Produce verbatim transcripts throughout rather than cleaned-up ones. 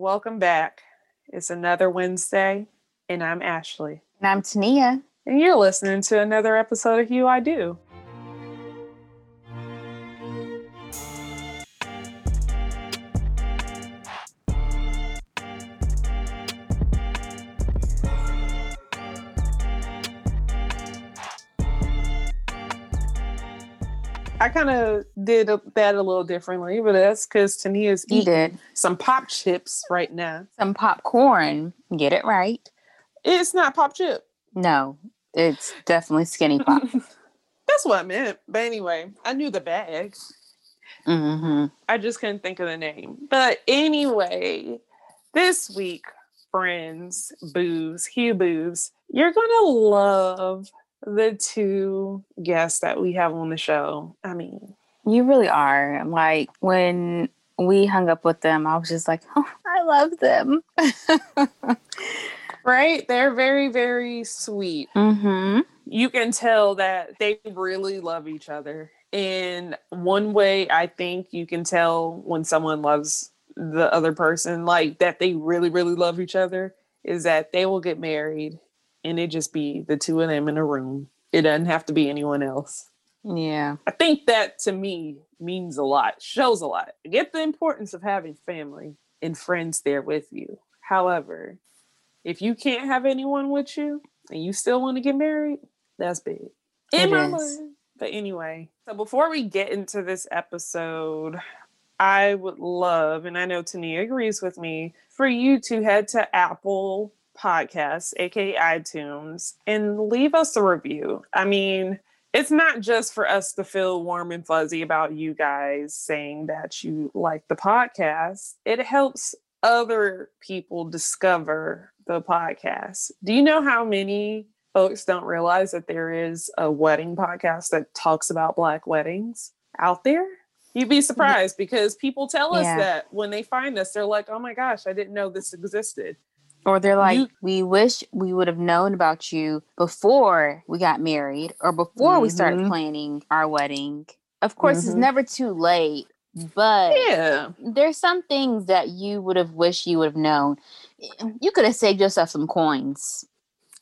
Welcome back. It's another Wednesday, and I'm Ashley. And I'm Tania. And you're listening to another episode of You I Do. I kind of did a, that a little differently, but that's because Tania's eating did. some pop chips right now. Some popcorn. Get it right. It's not pop chip. No, it's definitely skinny pop. That's what I meant. But anyway, I knew the bag. Mm-hmm. I just couldn't think of the name. But anyway, this week, friends, boobs, Hugh boobs, you're going to love the two guests that we have on the show. I mean, you really are. Like, when we hung up with them, I was just like, oh, I love them. Right? They're very, very sweet. Mm-hmm. You can tell that they really love each other. And one way I think you can tell when someone loves the other person, like that they really, really love each other, is that they will get married and it just be the two of them in a room. It doesn't have to be anyone else. Yeah. I think that, to me, means a lot, shows a lot. I get the importance of having family and friends there with you. However, if you can't have anyone with you and you still want to get married, that's big. In my mind. But anyway, so before we get into this episode, I would love, and I know Tania agrees with me, for you to head to Apple Podcasts, aka iTunes, and leave us a review. I mean, it's not just for us to feel warm and fuzzy about you guys saying that you like the podcast. It helps other people discover the podcast. Do you know how many folks don't realize that there is a wedding podcast that talks about Black weddings out there? You'd be surprised, because people tell us yeah. that when they find us, they're like, oh my gosh, I didn't know this existed. Or they're like, you, we wish we would have known about you before we got married or before mm-hmm. we started planning our wedding. Of course, mm-hmm. it's never too late, but yeah. there's some things that you would have wished you would have known. You could have saved yourself some coins.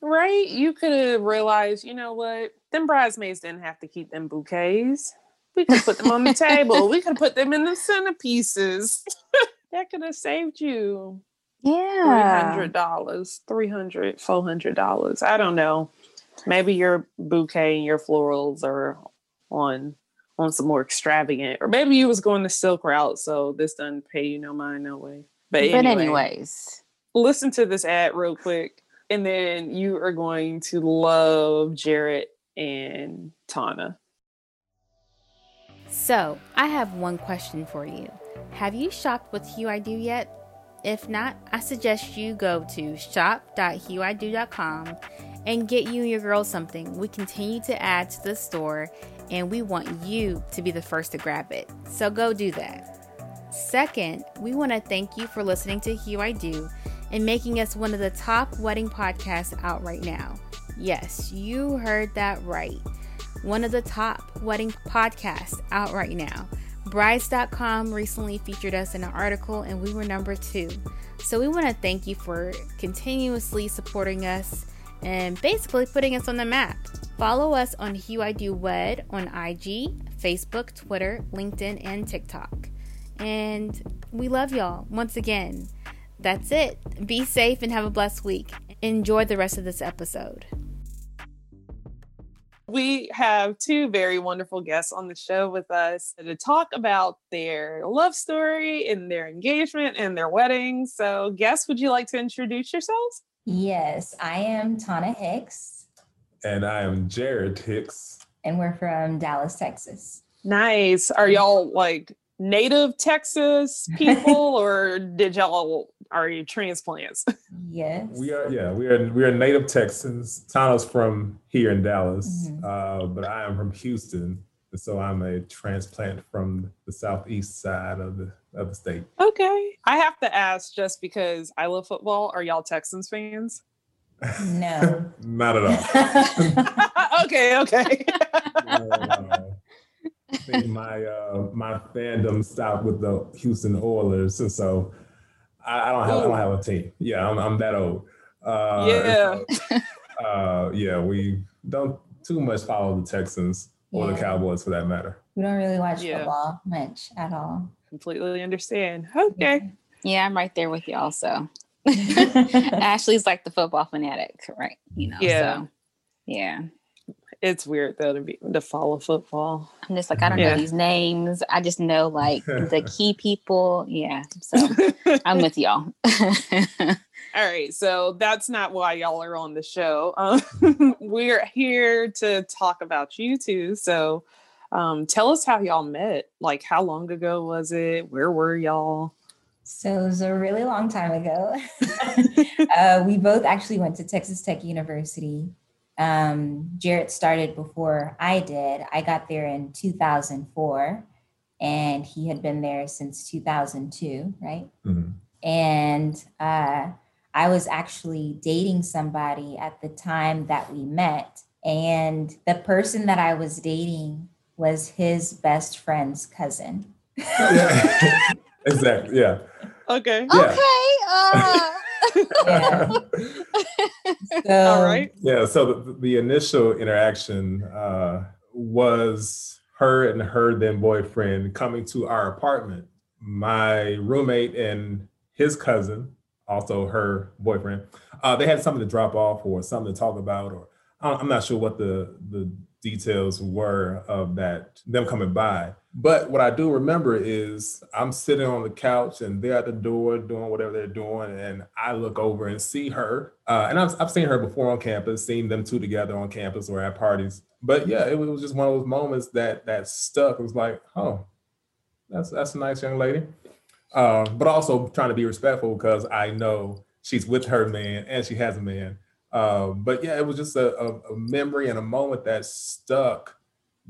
Right? You could have realized, you know what? Them bridesmaids didn't have to keep them bouquets. We could put them on the table. We could put them in the centerpieces. That could have saved you. Yeah. three hundred dollars, three hundred dollars, four hundred dollars. I don't know. Maybe your bouquet and your florals are on on some more extravagant. Or maybe you was going the silk route, so this doesn't pay you no mind, no way. But, anyway, but anyways. Listen to this ad real quick, and then you are going to love Jarrett and Tana. So, I have one question for you. Have you shopped with Hugh I Do yet? If not, I suggest you go to shop dot hugh i do dot com and get you and your girls something. We continue to add to the store, and we want you to be the first to grab it. So go do that. Second, we want to thank you for listening to Hugh I Do and making us one of the top wedding podcasts out right now. Yes, you heard that right. One of the top wedding podcasts out right now. brides dot com recently featured us in an article, and we were number two. So we want to thank you for continuously supporting us and basically putting us on the map. Follow us on Hugh I Do Wed on I G, Facebook, Twitter, LinkedIn, and TikTok. And we love y'all. Once again, that's it. Be safe and have a blessed week. Enjoy the rest of this episode. We have two very wonderful guests on the show with us to talk about their love story and their engagement and their wedding. So, guests, would you like to introduce yourselves? Yes, I am Tana Hicks. And I am Jarrett Hicks. And we're from Dallas, Texas. Nice. Are y'all like native Texas people or did y'all... Are you transplants? Yes. We are, yeah, we are we are native Texans. Tana's from here in Dallas, mm-hmm. uh, but I am from Houston. And so I'm a transplant from the southeast side of the of the state. Okay. I have to ask, just because I love football, are y'all Texans fans? No. Not at all. okay, okay. uh, I think my uh, my fandom stopped with the Houston Oilers, and so I, I don't have. Ooh. I don't have a team. Yeah, I'm, I'm that old. Uh, yeah. So, uh, yeah, we don't too much follow the Texans or yeah. the Cowboys for that matter. We don't really watch yeah. football much at all. Completely understand. Okay. Yeah, I'm right there with you also. Ashley's like the football fanatic, right? You know. Yeah. So, yeah. It's weird though to be to follow football. I'm just like I don't yeah. know these names. I just know like the key people. Yeah. So I'm with y'all. All right, so that's not why y'all are on the show. Um, we're here to talk about you two. So um, tell us how y'all met. Like, how long ago was it? Where were y'all? So it was a really long time ago. uh, we both actually went to Texas Tech University. Um, Jarrett started before I did. I got there in two thousand four, and he had been there since two thousand two, right? Mm-hmm. And uh, I was actually dating somebody at the time that we met, and the person that I was dating was his best friend's cousin. Yeah. Exactly. Yeah. Okay. Yeah. Okay. Uh... yeah. So, all right. Yeah. So the, the initial interaction uh, was her and her then boyfriend coming to our apartment. My roommate and his cousin, also her boyfriend, uh, they had something to drop off or something to talk about, or I'm not sure what the, the details were of that, them coming by. But what I do remember is I'm sitting on the couch and they're at the door doing whatever they're doing. And I look over and see her. Uh, and I've, I've seen her before on campus, seen them two together on campus or at parties. But yeah, it was just one of those moments that that stuck. It was like, oh, that's, that's a nice young lady. Uh, but also trying to be respectful because I know she's with her man and she has a man. Uh, but yeah, it was just a, a, a memory and a moment that stuck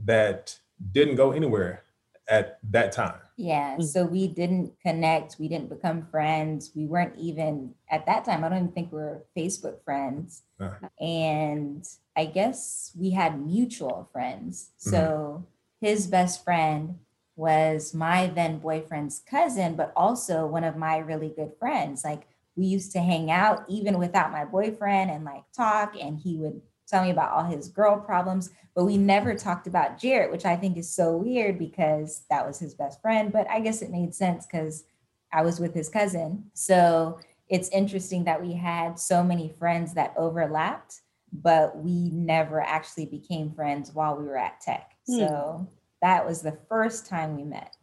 that didn't go anywhere at that time. Yeah, so we didn't connect. We didn't become friends. We weren't even, at that time, I don't even think we were Facebook friends. Uh-huh. And I guess we had mutual friends. So mm-hmm. his best friend was my then boyfriend's cousin, but also one of my really good friends. Like we used to hang out even without my boyfriend and like talk, and he would tell me about all his girl problems, but we never talked about Jarrett, which I think is so weird because that was his best friend, but I guess it made sense because I was with his cousin. So it's interesting that we had so many friends that overlapped, but we never actually became friends while we were at Tech. Mm. So that was the first time we met.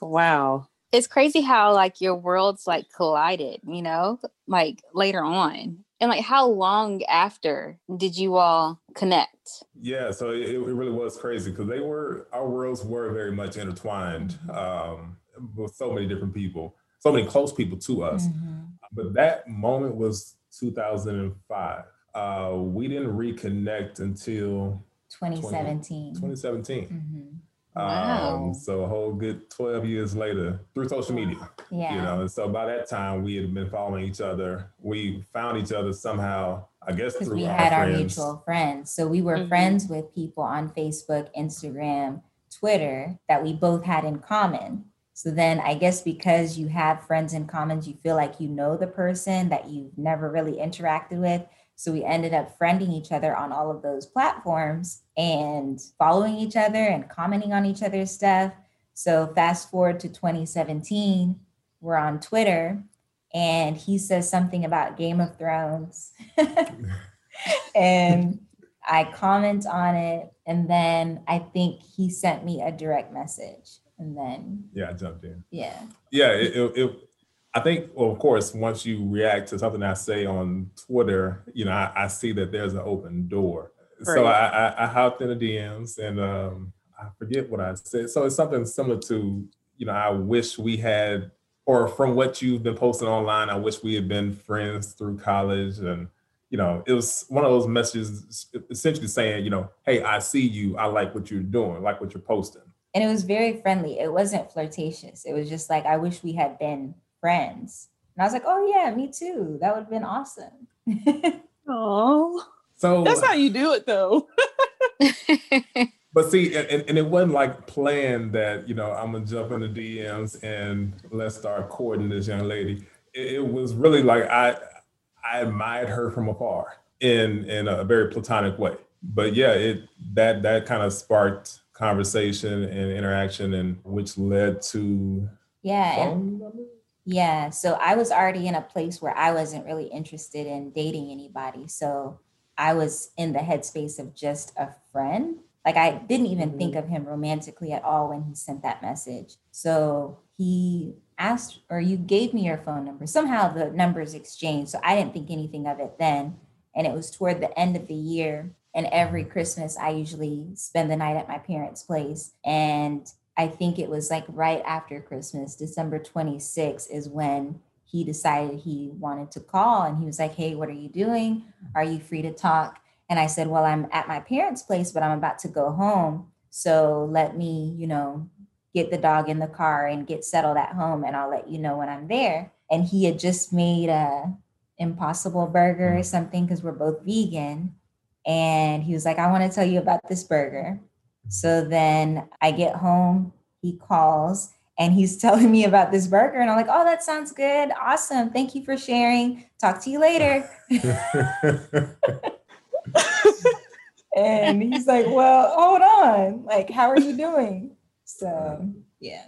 Wow. It's crazy how like your worlds like collided, you know, like later on. And like how long after did you all connect? Yeah, so it, it really was crazy because they were, our worlds were very much intertwined um, with so many different people, so many close people to us. Mm-hmm. But that moment was two thousand five. Uh, we didn't reconnect until twenty seventeen. twenty seventeen. Mm-hmm. Wow. Um, so a whole good twelve years later through social media. Yeah. You know, and so by that time we had been following each other. We found each other somehow, I guess through we our had friends. Our mutual friends. So we were mm-hmm. friends with people on Facebook, Instagram, Twitter that we both had in common. So then I guess because you have friends in common, you feel like you know the person that you've never really interacted with. So we ended up friending each other on all of those platforms and following each other and commenting on each other's stuff. So fast forward to twenty seventeen, we're on Twitter and he says something about Game of Thrones and I comment on it. And then I think he sent me a direct message and then. Yeah, I jumped in. Yeah. Yeah. It, it, it, I think, well, of course, once you react to something I say on Twitter, you know, I, I see that there's an open door. Right. So I, I, I hopped in the D Ms and um, I forget what I said. So it's something similar to, you know, I wish we had, or from what you've been posting online, I wish we had been friends through college. And, you know, it was one of those messages essentially saying, you know, hey, I see you. I like what you're doing, like what you're posting. And it was very friendly. It wasn't flirtatious. It was just like, I wish we had been friends. And I was like, oh yeah, me too. That would have been awesome. Oh, so that's how you do it though. But see, and, and it wasn't like planned that, you know, I'm gonna jump into D Ms and let's start courting this young lady. It, it was really like I I admired her from afar in in a very platonic way. But yeah, it that that kind of sparked conversation and interaction, and which led to yeah, phone numbers? Yeah. So I was already in a place where I wasn't really interested in dating anybody. So I was in the headspace of just a friend. Like I didn't even mm-hmm. think of him romantically at all when he sent that message. So he asked, or you gave me your phone number. Somehow the numbers exchanged. So I didn't think anything of it then. And it was toward the end of the year. And every Christmas, I usually spend the night at my parents' place. And I think it was like right after Christmas, December twenty-sixth is when he decided he wanted to call. And he was like, hey, what are you doing? Are you free to talk? And I said, well, I'm at my parents' place, but I'm about to go home. So let me, you know, get the dog in the car and get settled at home. And I'll let you know when I'm there. And he had just made a Impossible Burger or something because we're both vegan. And he was like, I want to tell you about this burger. So then I get home, he calls, and he's telling me about this burger. And I'm like, oh, that sounds good. Awesome. Thank you for sharing. Talk to you later. And he's like, well, hold on. Like, how are you doing? So, yeah.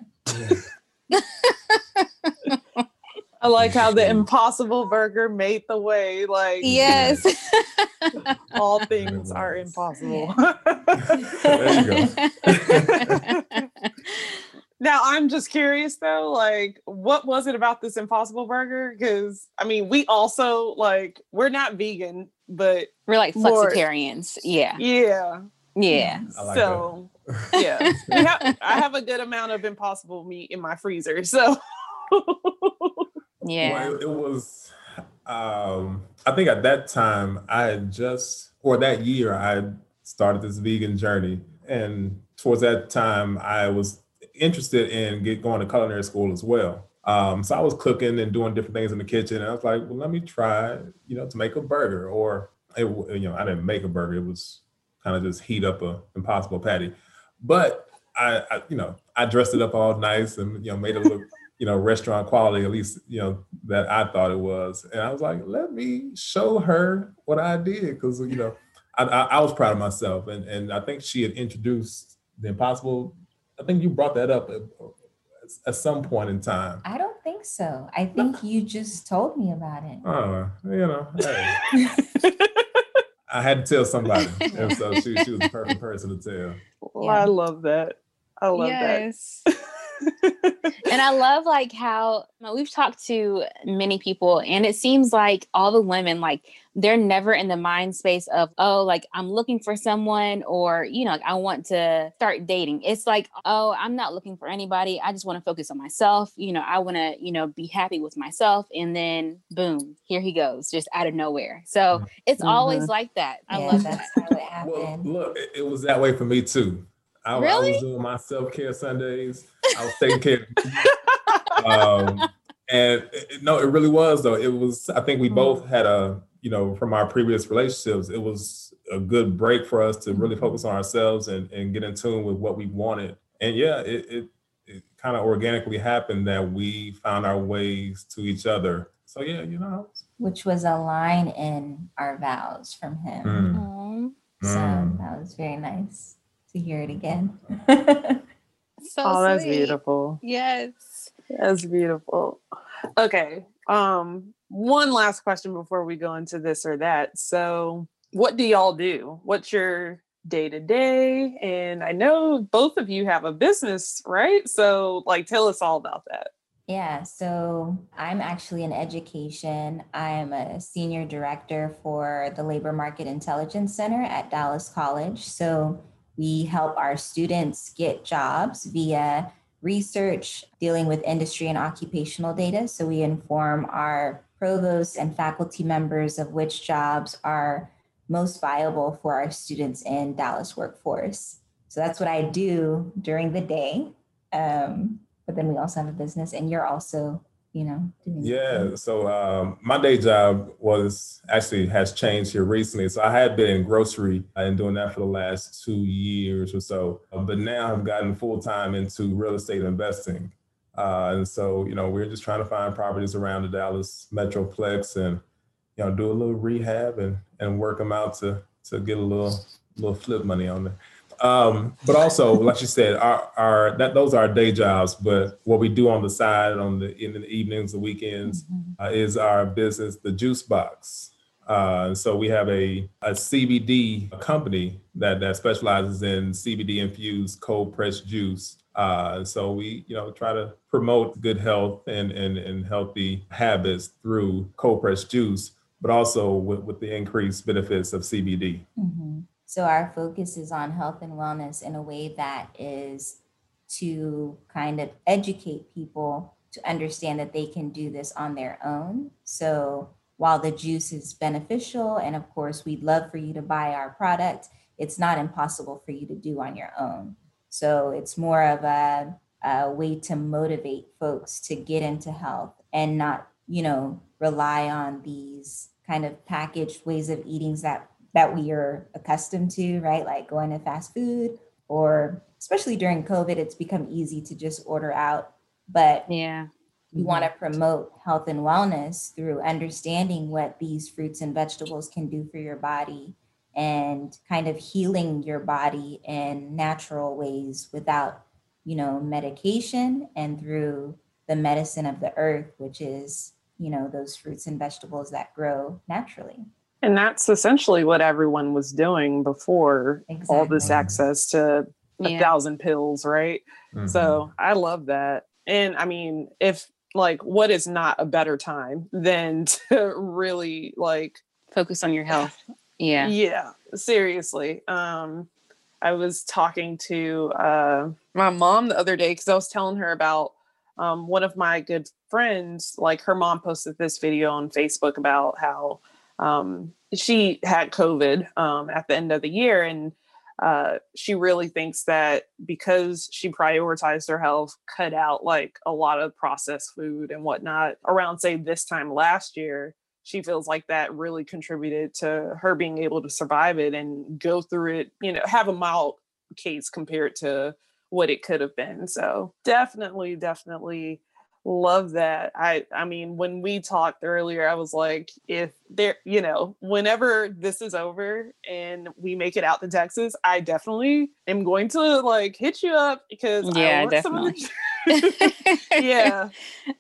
yeah. I like how the Impossible Burger made the way. Like, yes, all things are impossible. There you go. Now, I'm just curious though, like, what was it about this Impossible Burger? Because I mean, we also like we're not vegan, but we're like flexitarians. Yeah, yeah, yeah. I like so, that. yeah, we have, I have a good amount of Impossible meat in my freezer, so. Yeah, well, it, it was, um, I think at that time I had just, or that year I started this vegan journey. And towards that time I was interested in get, going to culinary school as well. Um, so I was cooking and doing different things in the kitchen. And I was like, well, let me try, you know, to make a burger or, it, you know, I didn't make a burger. It was kind of just heat up a Impossible patty. But I, I, you know, I dressed it up all nice and, you know, made it look you know, restaurant quality, at least, you know, that I thought it was. And I was like, let me show her what I did. Cause, you know, I, I, I was proud of myself. And and I think she had introduced the Impossible. I think you brought that up at, at some point in time. I don't think so. I think you just told me about it. Oh, you know, hey. I had to tell somebody. And so she, she was the perfect person to tell. Well, yeah. I love that. I love yes. that. And I love like how you know, we've talked to many people and it seems like all the women, like they're never in the mind space of, oh, like I'm looking for someone or, you know, like, I want to start dating. It's like, oh, I'm not looking for anybody. I just want to focus on myself. You know, I want to, you know, be happy with myself. And then boom, here he goes just out of nowhere. So it's mm-hmm. always like that. I yeah, love that. That's how it happened. Well, look, it, it was that way for me too. I, really? I was doing my self-care Sundays. I was taking care of um, and it, no, it really was though. It was, I think we mm-hmm. both had a, you know, from our previous relationships, it was a good break for us to really focus on ourselves and, and get in tune with what we wanted. And yeah, it, it, it kind of organically happened that we found our ways to each other. So yeah, you know. Which was a line in our vows from him. Mm. Mm. So mm. that was very nice. To hear it again. so oh, that's sweet. Beautiful. Yes. That's beautiful. Okay. Um, one last question before we go into this or that. So what do y'all do? What's your day-to-day? And I know both of you have a business, right? So like, tell us all about that. Yeah. So I'm actually in education. I'm a senior director for the Labor Market Intelligence Center at Dallas College. So we help our students get jobs via research dealing with industry and occupational data. So we inform our provosts and faculty members of which jobs are most viable for our students in Dallas workforce. So that's what I do during the day. Um, but then we also have a business and you're also you know, doing yeah. That. So um, my day job was actually has changed here recently. So I had been in grocery and doing that for the last two years or so, but now I've gotten full time into real estate investing. Uh, and so, you know, we're just trying to find properties around the Dallas Metroplex and, you know, do a little rehab and, and work them out to, to get a little, little flip money on there. Um, but also, like you said, our, our that those are our day jobs. But what we do on the side, on the in the evenings, the weekends, uh, is our business, The Juice Box. Uh, so we have a a C B D company that that specializes in C B D infused cold pressed juice. Uh, so we you know try to promote good health and and and healthy habits through cold pressed juice, but also with, with the increased benefits of C B D. Mm-hmm. So our focus is on health and wellness in a way that is to kind of educate people to understand that they can do this on their own. So while the juice is beneficial, and of course, we'd love for you to buy our product, it's not impossible for you to do on your own. So it's more of a, a way to motivate folks to get into health and not, you know, rely on these kind of packaged ways of eating that that we are accustomed to, right? Like going to fast food, or especially during COVID, it's become easy to just order out. But yeah, we want to promote health and wellness through understanding what these fruits and vegetables can do for your body and kind of healing your body in natural ways without, you know, medication, and through the medicine of the earth, which is, you know, those fruits and vegetables that grow naturally. And that's essentially what everyone was doing before exactly. all this access to a yeah. thousand pills, right? Mm-hmm. So I love that. And I mean, if like, what is not a better time than to really like focus on your health? Yeah. Yeah, seriously. Um, I was talking to uh, my mom the other day because I was telling her about um, one of my good friends, like her mom posted this video on Facebook about how Um, she had COVID um, at the end of the year, and uh, she really thinks that because she prioritized her health, cut out like a lot of processed food and whatnot around, say, this time last year, she feels like that really contributed to her being able to survive it and go through it, you know, have a mild case compared to what it could have been. So definitely, definitely. Love that. I I mean, when we talked earlier, I was like, if there, you know, whenever this is over and we make it out to Texas, I definitely am going to like hit you up because yeah, I want definitely. Some of the- yeah.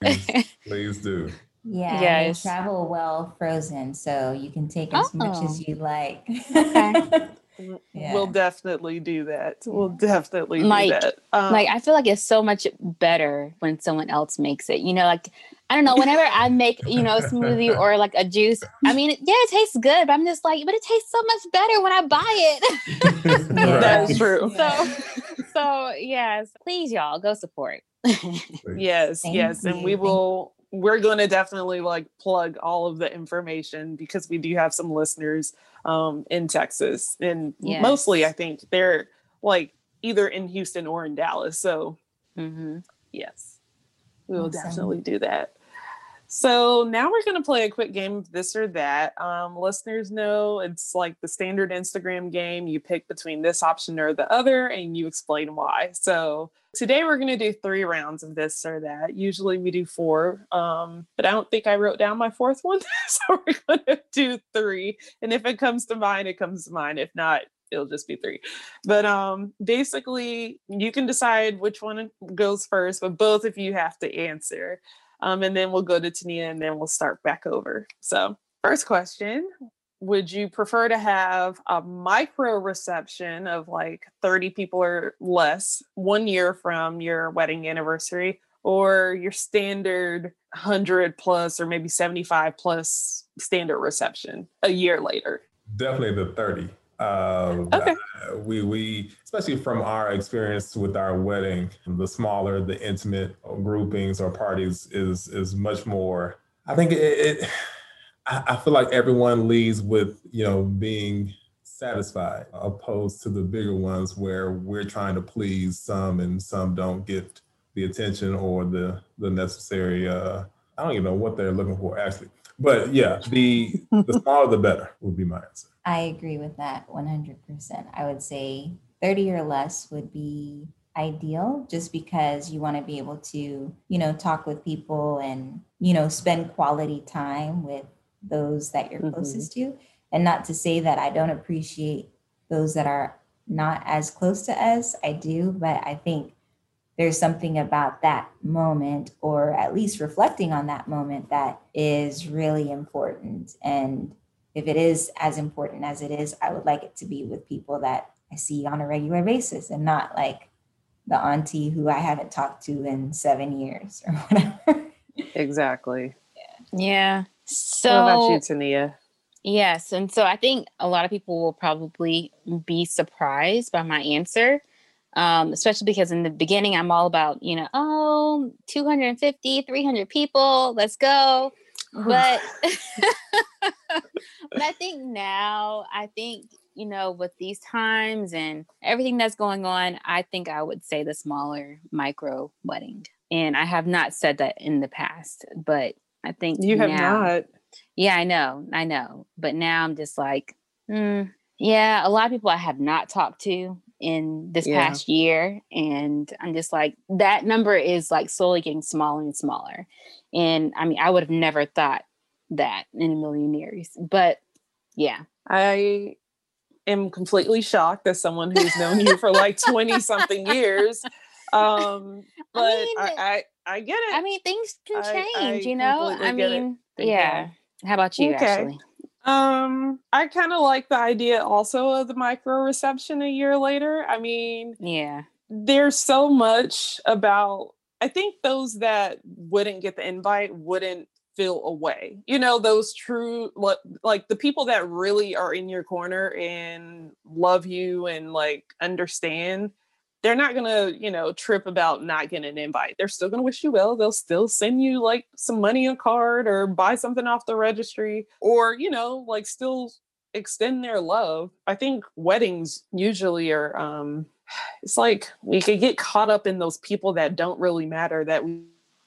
Please, please do. Yeah, yes. They travel well frozen, so you can take as Uh-oh. much as you like. Okay. Yeah. We'll definitely do that. We'll definitely like, do that. Um, like, I feel like it's so much better when someone else makes it. You know, like, I don't know, whenever I make, you know, a smoothie or like a juice, I mean, yeah, it tastes good, but I'm just like, but it tastes so much better when I buy it. That's true. So, so yes, please, y'all, go support. Yes, Thank yes. You. And we will, we're going to definitely like plug all of the information because we do have some listeners um, in Texas, and yes. mostly I think they're like either in Houston or in Dallas. So mm-hmm. yes, we will awesome. definitely do that. So now we're going to play a quick game of this or that. Um, listeners know it's like the standard Instagram game. You pick between this option or the other and you explain why. So today we're going to do three rounds of this or that. Usually we do four, um, but I don't think I wrote down my fourth one. So we're going to do three. And if it comes to mind, it comes to mind. If not, it'll just be three. But um, basically you can decide which one goes first, but both of you have to answer. Um, and then we'll go to Tania and then we'll start back over. So first question, would you prefer to have a micro reception of like thirty people or less one year from your wedding anniversary, or your standard one hundred plus or maybe seventy-five plus standard reception a year later? Definitely the thirty. Um, okay. uh, we, we, especially from our experience with our wedding, the smaller, the intimate groupings or parties is, is much more, I think it, it I, I feel like everyone leaves with, you know, being satisfied, opposed to the bigger ones where we're trying to please some and some don't get the attention or the, the necessary, uh, I don't even know what they're looking for, actually. But yeah, the the smaller the better would be my answer. I agree with that one hundred percent. I would say thirty or less would be ideal, just because you want to be able to, you know, talk with people and, you know, spend quality time with those that you're closest mm-hmm. to. And not to say that I don't appreciate those that are not as close to us. I do, but I think there's something about that moment, or at least reflecting on that moment, that is really important. And if it is as important as it is, I would like it to be with people that I see on a regular basis and not like the auntie who I haven't talked to in seven years or whatever. Exactly. Yeah. Yeah. So what about you, Tania? Yes. And so I think a lot of people will probably be surprised by my answer. Um, especially because in the beginning, I'm all about, you know, oh, two hundred fifty, three hundred people, let's go. But, but I think now, I think, you know, with these times and everything that's going on, I think I would say the smaller micro wedding. And I have not said that in the past, but I think you have now, not. Yeah, I know. I know. But now I'm just like, mm, yeah, a lot of people I have not talked to in this yeah. past year. And I'm just like, that number is like slowly getting smaller and smaller. And I mean, I would have never thought that in a million years, but yeah. I am completely shocked as someone who's known you for like twenty something years. Um, but I, mean, I, I, I get it. I mean, things can change, I, I you know? I mean, yeah. You. How about you, okay. Ashley? Um, I kind of like the idea also of the micro reception a year later. I mean, yeah, there's so much about, I think those that wouldn't get the invite wouldn't feel away, you know, those true, like the people that really are in your corner and love you and like understand, they're not going to, you know, trip about not getting an invite. They're still going to wish you well. They'll still send you like some money, a card, or buy something off the registry, or, you know, like still extend their love. I think weddings usually are, um, it's like we could get caught up in those people that don't really matter, that we,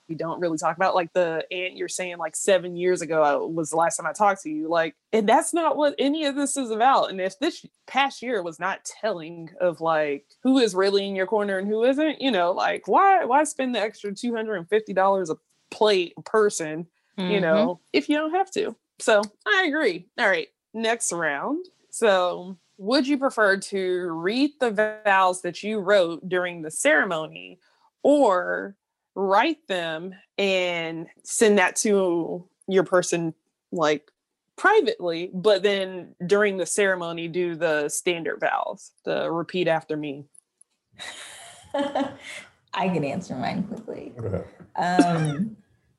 we don't really talk about. Like the aunt you're saying, like seven years ago was the last time I talked to you. Like, and that's not what any of this is about. And if this past year was not telling of like who is really in your corner and who isn't, you know, like why why spend the extra two hundred fifty dollars a plate person, mm-hmm. you know, if you don't have to. So I agree. All right, next round. So would you prefer to read the vows that you wrote during the ceremony, or write them and send that to your person like privately, but then during the ceremony do the standard vows, the repeat after me? I can answer mine quickly. Um,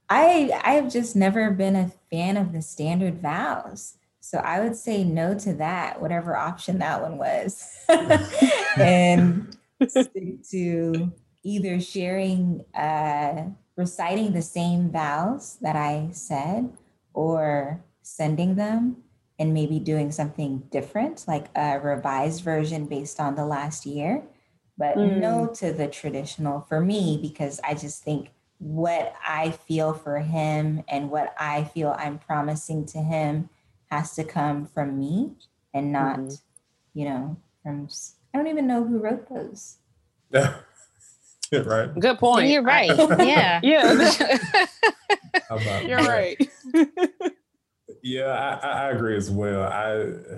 I I've just never been a fan of the standard vows. So I would say no to that, whatever option that one was, and stick to either sharing, uh, reciting the same vows that I said, or sending them and maybe doing something different, like a revised version based on the last year, but mm. no to the traditional for me, because I just think what I feel for him and what I feel I'm promising to him has to come from me and not, mm-hmm. you know, from, I don't even know who wrote those. Yeah, right. Good point. And you're right. Yeah. Yeah. How about you're that? Right. Yeah, I, I agree as well. I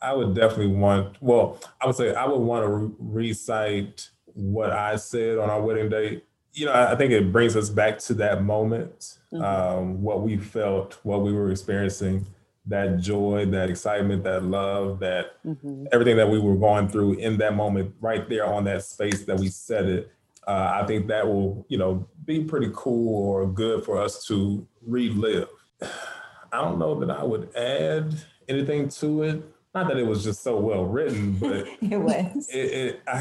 I would definitely want, well, I would say I would want to re- recite what I said on our wedding day. You know, I think it brings us back to that moment, mm-hmm. um, what we felt, what we were experiencing, that joy, that excitement, that love, that mm-hmm. everything that we were going through in that moment right there on that space that we said it. Uh, I think that will, you know, be pretty cool or good for us to relive. I don't know that I would add anything to it. Not that it was just so well written, but it was. It, it, I,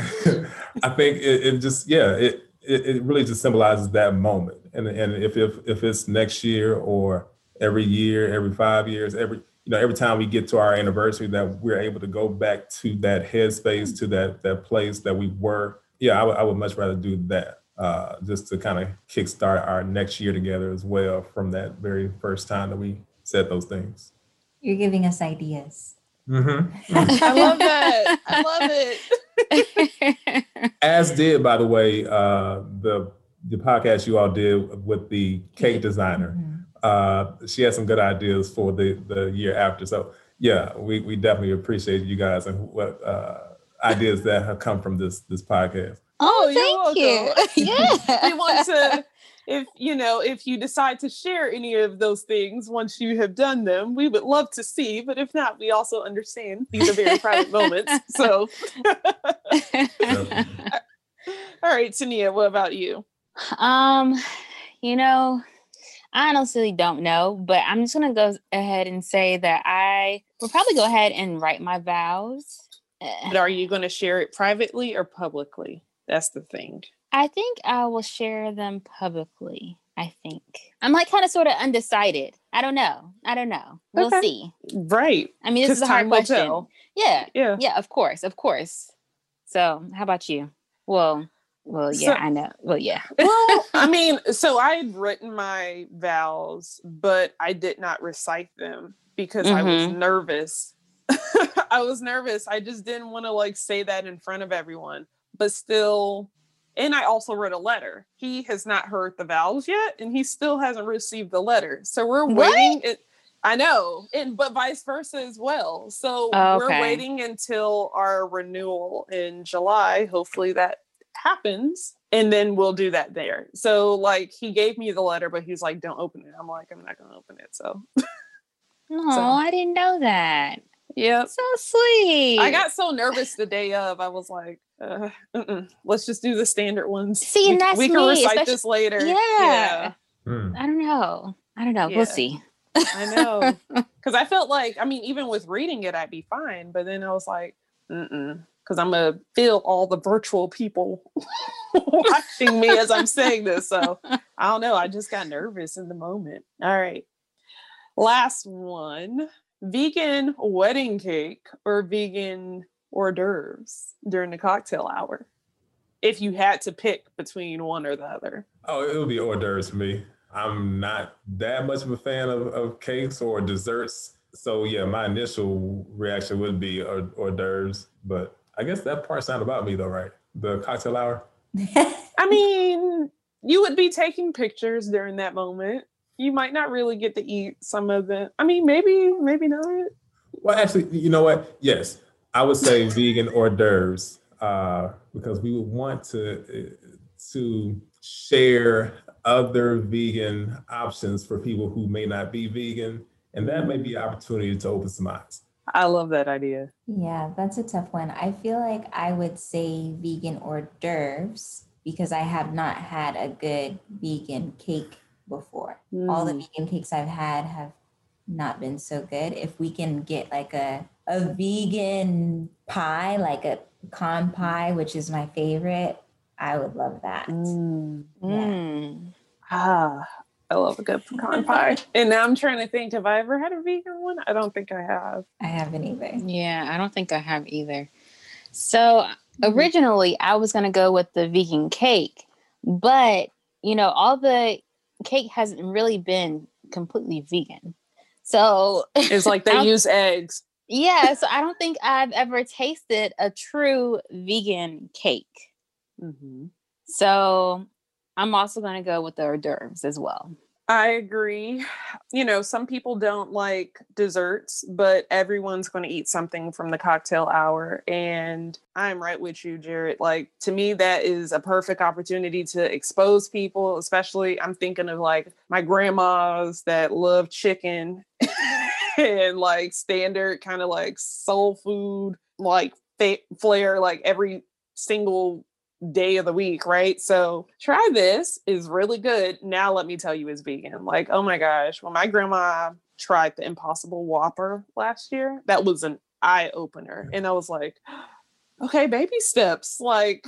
I think it, it just, yeah, it, it it really just symbolizes that moment. And and if if, if it's next year or every year, every five years, every, you know, every time we get to our anniversary, that we're able to go back to that headspace, to that that place that we were. Yeah, I, w- I would much rather do that. uh, just to kind of kickstart our next year together as well from that very first time that we said those things. You're giving us ideas. Mm-hmm. I love that. I love it. As did, by the way, uh, the the podcast you all did with the cake designer. Mm-hmm. Uh, she had some good ideas for the, the year after. So yeah, we, we definitely appreciate you guys and what uh, ideas that have come from this this podcast. Oh, oh thank you're welcome. You. Yeah. We want to, if you know, if you decide to share any of those things once you have done them, we would love to see. But if not, we also understand these are very private moments. So, yeah. All right, Tania, what about you? Um, you know. I honestly don't know, but I'm just going to go ahead and say that I will probably go ahead and write my vows. But are you going to share it privately or publicly? That's the thing. I think I will share them publicly, I think. I'm like kind of sort of undecided. I don't know. I don't know. We'll okay. see. Right. I mean, this is a hard question. Yeah. Yeah. Yeah, of course. Of course. So how about you? Well... Well, yeah, so, I know. Well, yeah. Well, I mean, so I had written my vows, but I did not recite them because mm-hmm. I was nervous. I was nervous. I just didn't want to like say that in front of everyone, but still. And I also wrote a letter. He has not heard the vows yet, and he still hasn't received the letter. So we're waiting. It, I know. And, but vice versa as well. So okay. we're waiting until our renewal in July. Hopefully that happens, and then we'll do that there. So like he gave me the letter, but he's like, don't open it. I'm like, I'm not gonna open it. So no, so. I didn't know that. Yeah, so sweet. I got so nervous the day of. I was like, uh, let's just do the standard ones. See, and that's we, we can me, recite especially- this later. Yeah, yeah. Mm. I don't know. I don't know. Yeah. We'll see. I know, because I felt like, I mean, even with reading it, I'd be fine. But then I was like, mm-mm. Because I'm going to feel all the virtual people watching me as I'm saying this. So I don't know. I just got nervous in the moment. All right. Last one. Vegan wedding cake or vegan hors d'oeuvres during the cocktail hour? If you had to pick between one or the other. Oh, it would be hors d'oeuvres for me. I'm not that much of a fan of, of cakes or desserts. So yeah, my initial reaction would be hors d'oeuvres, but I guess that part's not about me though, right? The cocktail hour? I mean, you would be taking pictures during that moment. You might not really get to eat some of the, I mean, maybe, maybe not. Well, actually, you know what? Yes, I would say vegan hors d'oeuvres uh, because we would want to, to share other vegan options for people who may not be vegan. And that may be an opportunity to open some eyes. I love that idea. Yeah, that's a tough one. I feel like I would say vegan hors d'oeuvres because I have not had a good vegan cake before. Mm. All the vegan cakes I've had have not been so good. If we can get like a, a vegan pie, like a con pie, which is my favorite, I would love that. Mm. Yeah. Mm. Ah. I love a good pecan pie. And now I'm trying to think, have I ever had a vegan one? I don't think I have. I haven't either. Yeah, I don't think I have either. So originally I was going to go with the vegan cake, but you know, all the cake hasn't really been completely vegan. So it's like they use eggs. Yeah. So I don't think I've ever tasted a true vegan cake. Mm-hmm. So I'm also going to go with the hors d'oeuvres as well. I agree. You know, some people don't like desserts, but everyone's going to eat something from the cocktail hour. And I'm right with you, Jarrett. Like, to me, that is a perfect opportunity to expose people, especially I'm thinking of like my grandmas that love chicken and like standard kind of like soul food, like fa- flair, like every single day of the week, right? So try this is really good. Now let me tell you it's vegan. Like, oh my gosh, when my grandma tried the Impossible Whopper last year, that was an eye opener. And I was like, okay, baby steps. Like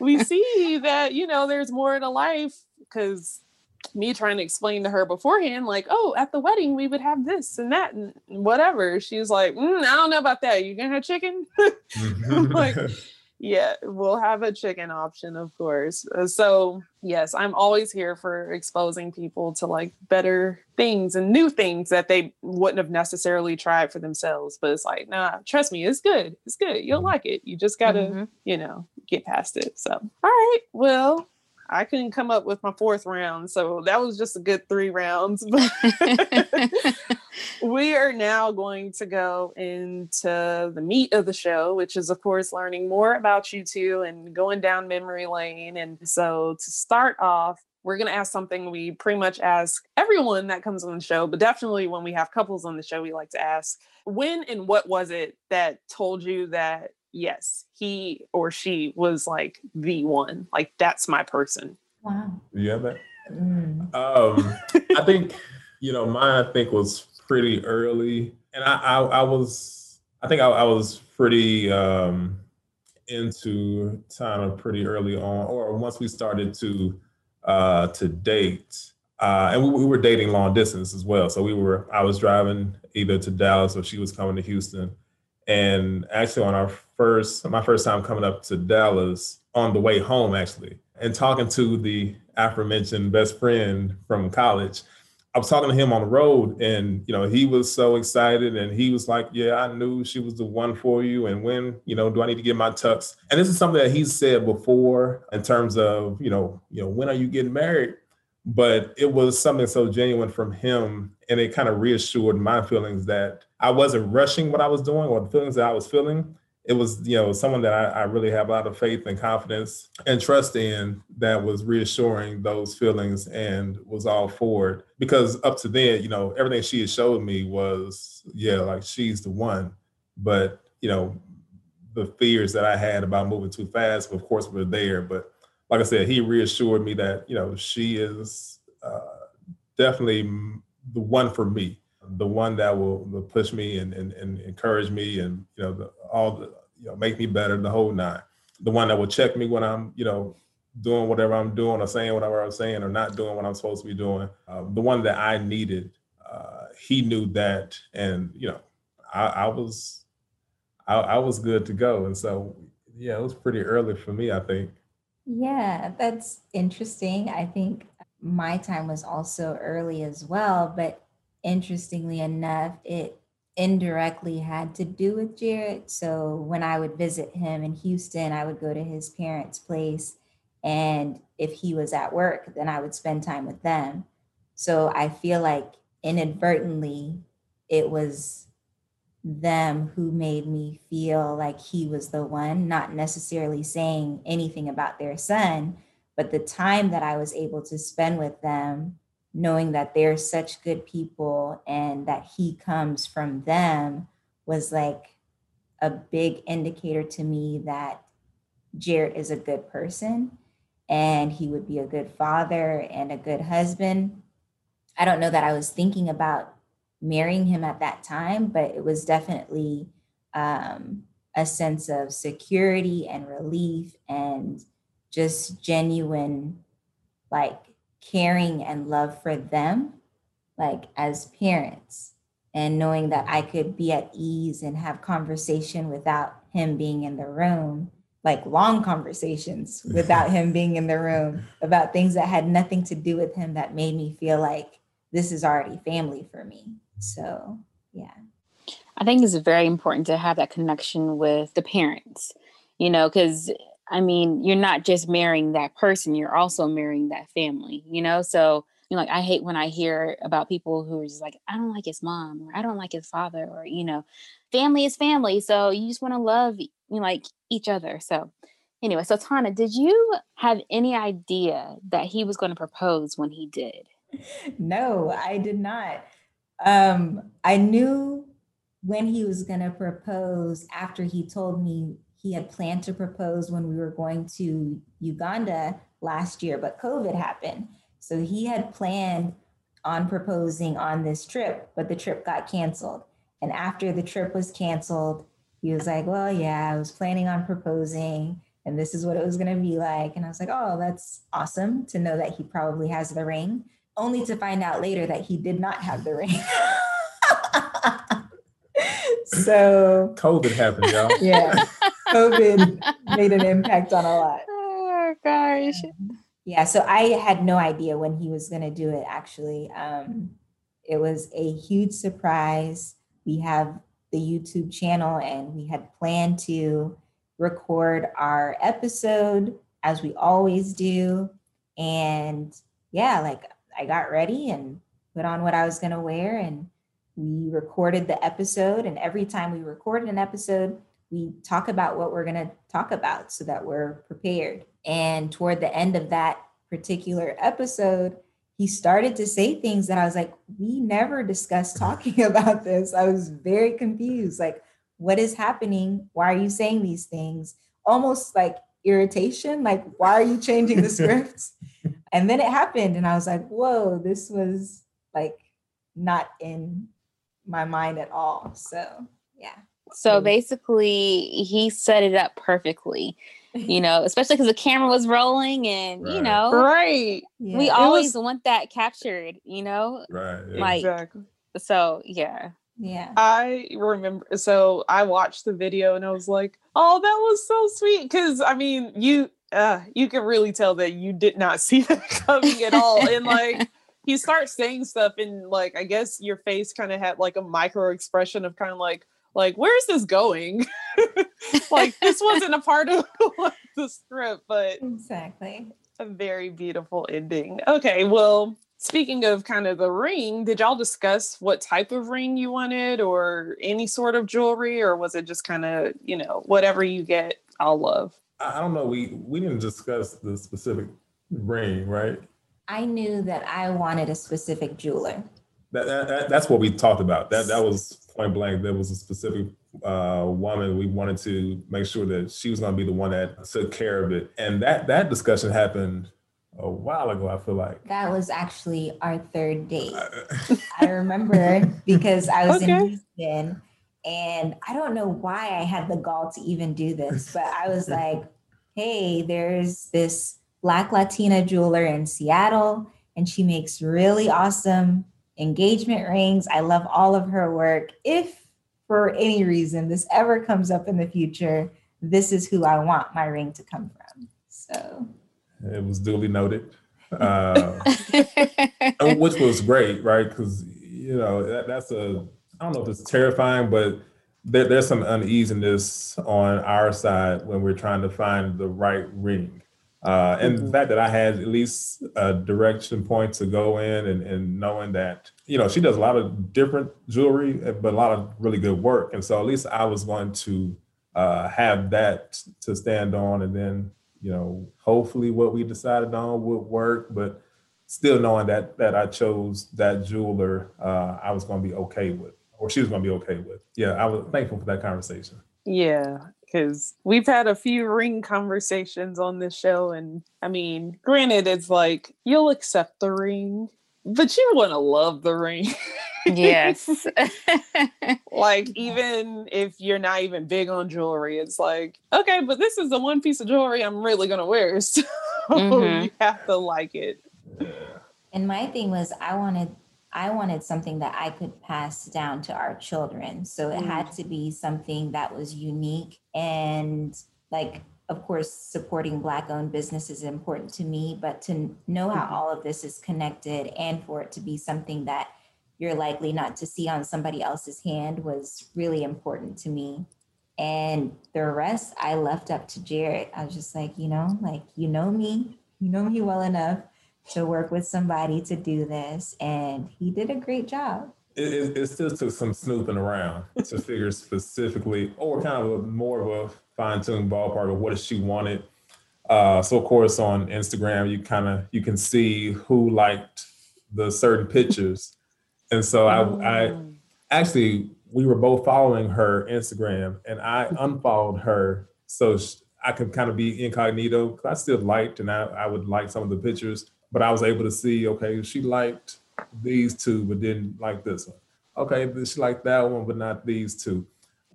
we see that, you know, there's more to life because me trying to explain to her beforehand, like, oh, at the wedding, we would have this and that and whatever. She's like, mm, I don't know about that. You gonna have chicken? I'm like, Yeah, we'll have a chicken option, of course. So yes, I'm always here for exposing people to like better things and new things that they wouldn't have necessarily tried for themselves. But it's like, nah, trust me, it's good. It's good. You'll like it. You just got to, mm-hmm. you know, get past it. So, all right, well, I couldn't come up with my fourth round. So that was just a good three rounds. We are now going to go into the meat of the show, which is, of course, learning more about you two and going down memory lane. And so to start off, we're going to ask something we pretty much ask everyone that comes on the show, but definitely when we have couples on the show, we like to ask, when and what was it that told you that, yes, he or she was like the one, like, that's my person? Wow. You have that? Mm. Um, I think, you know, mine, I think, was pretty early. And I, I, I was, I think I, I was pretty um, into Tana pretty early on, or once we started to, uh, to date. Uh, and we, we were dating long distance as well. So we were, I was driving either to Dallas or she was coming to Houston. And actually on our first, my first time coming up to Dallas, on the way home, actually, and talking to the aforementioned best friend from college, I was talking to him on the road, and, you know, he was so excited, and he was like, yeah, I knew she was the one for you. And when, you know, do I need to get my tux? And this is something that he said before in terms of, you know, you know, when are you getting married? But it was something so genuine from him, and it kind of reassured my feelings that I wasn't rushing what I was doing or the feelings that I was feeling. It was, you know, someone that I, I really have a lot of faith and confidence and trust in, that was reassuring those feelings and was all for it. Because up to then, you know, everything she had showed me was, yeah, like, she's the one. But, you know, the fears that I had about moving too fast, of course, were there. But like I said, he reassured me that, you know, she is uh, definitely the one for me, the one that will, will push me and, and, and encourage me and, you know, the, all the, you know, make me better, the whole nine, the one that will check me when I'm, you know, doing whatever I'm doing or saying whatever I'm saying or not doing what I'm supposed to be doing, uh, the one that I needed. Uh, he knew that. And, you know, I, I was, I, I was good to go. And so, yeah, it was pretty early for me, I think. Yeah, that's interesting. I think my time was also early as well, but interestingly enough, it indirectly had to do with Jarrett. So when I would visit him in Houston, I would go to his parents' place, and if he was at work, then I would spend time with them. So I feel like inadvertently, it was them who made me feel like he was the one, not necessarily saying anything about their son, but the time that I was able to spend with them, knowing that they're such good people and that he comes from them, was like a big indicator to me that Jarrett is a good person and he would be a good father and a good husband. I don't know that I was thinking about marrying him at that time, but it was definitely um, a sense of security and relief and just genuine, like, caring and love for them, like, as parents, and knowing that I could be at ease and have conversation without him being in the room, like long conversations without him being in the room about things that had nothing to do with him, that made me feel like this is already family for me. So, yeah. I think it's very important to have that connection with the parents, you know, because, I mean, you're not just marrying that person, you're also marrying that family, you know? So, you know, like, I hate when I hear about people who are just like, I don't like his mom, or I don't like his father, or, you know, family is family. So you just want to love, you know, like, each other. So anyway, so Tana, did you have any idea that he was going to propose when he did? No, I did not. Um, I knew when he was going to propose after he told me he had planned to propose when we were going to Uganda last year, but COVID happened. So he had planned on proposing on this trip, but the trip got canceled. And after the trip was canceled, he was like, well, yeah, I was planning on proposing and this is what it was going to be like. And I was like, oh, that's awesome to know that he probably has the ring, only to find out later that he did not have the ring. So COVID happened, y'all. Yeah. COVID made an impact on a lot. Oh, gosh. Yeah. So I had no idea when he was going to do it, actually. Um, it was a huge surprise. We have the YouTube channel, and we had planned to record our episode as we always do. And yeah, like I got ready and put on what I was going to wear, and we recorded the episode. And every time we record an episode, we talk about what we're going to talk about so that we're prepared. And toward the end of that particular episode, he started to say things that I was like, we never discussed talking about this. I was very confused. Like, what is happening? Why are you saying these things? Almost like irritation. Like, why are you changing the scripts? And then it happened. And I was like, whoa, this was like not in my mind at all. So, yeah. So basically he set it up perfectly, you know, especially because the camera was rolling and, right. you know, right. Yeah. we it always was... want that captured, you know, right. Yeah. Like, exactly. So, yeah. Yeah. I remember. So I watched the video and I was like, oh, that was so sweet. Cause I mean, you, uh, you can really tell that you did not see that coming at all. And like, he starts saying stuff and like, I guess your face kind of had like a micro expression of kind of like, like, where is this going? Like, this wasn't a part of the script, but exactly. A very beautiful ending. Okay, well, speaking of kind of the ring, did y'all discuss what type of ring you wanted or any sort of jewelry, or was it just kind of, you know, whatever you get, I'll love? I don't know. We, we didn't discuss the specific ring, right? I knew that I wanted a specific jeweler. That, that, that that's what we talked about. That that was point blank. There was a specific uh, woman we wanted to make sure that she was going to be the one that took care of it. And that that discussion happened a while ago, I feel like. That was actually our third date. I remember because I was okay. in Houston, and I don't know why I had the gall to even do this, but I was like, hey, there's this Black Latina jeweler in Seattle, and she makes really awesome engagement rings. I love all of her work. If for any reason this ever comes up in the future, this is who I want my ring to come from. So it was duly noted, uh, which was great, right? Because you know that, that's a I don't know if it's terrifying, but there, there's some uneasiness on our side when we're trying to find the right ring. Uh, and mm-hmm. the fact that I had at least a direction point to go in and, and knowing that, you know, she does a lot of different jewelry, but a lot of really good work. And so at least I was going to uh, have that to stand on. And then, you know, hopefully what we decided on would work. But still knowing that that I chose that jeweler, uh, I was going to be okay with, or she was going to be okay with. Yeah, I was thankful for that conversation. Yeah. Because we've had a few ring conversations on this show. And I mean, granted, it's like, you'll accept the ring, but you want to love the ring. Yes. Like, even if you're not even big on jewelry, it's like, okay, but this is the one piece of jewelry I'm really going to wear. So mm-hmm. you have to like it. And my thing was, I wanted, I wanted something that I could pass down to our children. So it had to be something that was unique. And like, of course, supporting Black owned business is important to me, but to know how all of this is connected and for it to be something that you're likely not to see on somebody else's hand was really important to me. And the rest I left up to Jarrett. I was just like, you know, like, you know me, you know me well enough to work with somebody to do this, and he did a great job. It, it, it still took some snooping around to figure specifically, or kind of a, more of a fine-tuned ballpark of what she wanted. Uh, so, of course, on Instagram, you kind of you can see who liked the certain pictures, and so oh. I, I actually we were both following her Instagram, and I unfollowed her so she, I could kind of be incognito because I still liked, and I, I would like some of the pictures. But I was able to see, okay, she liked these two, but didn't like this one. Okay, she liked that one, but not these two.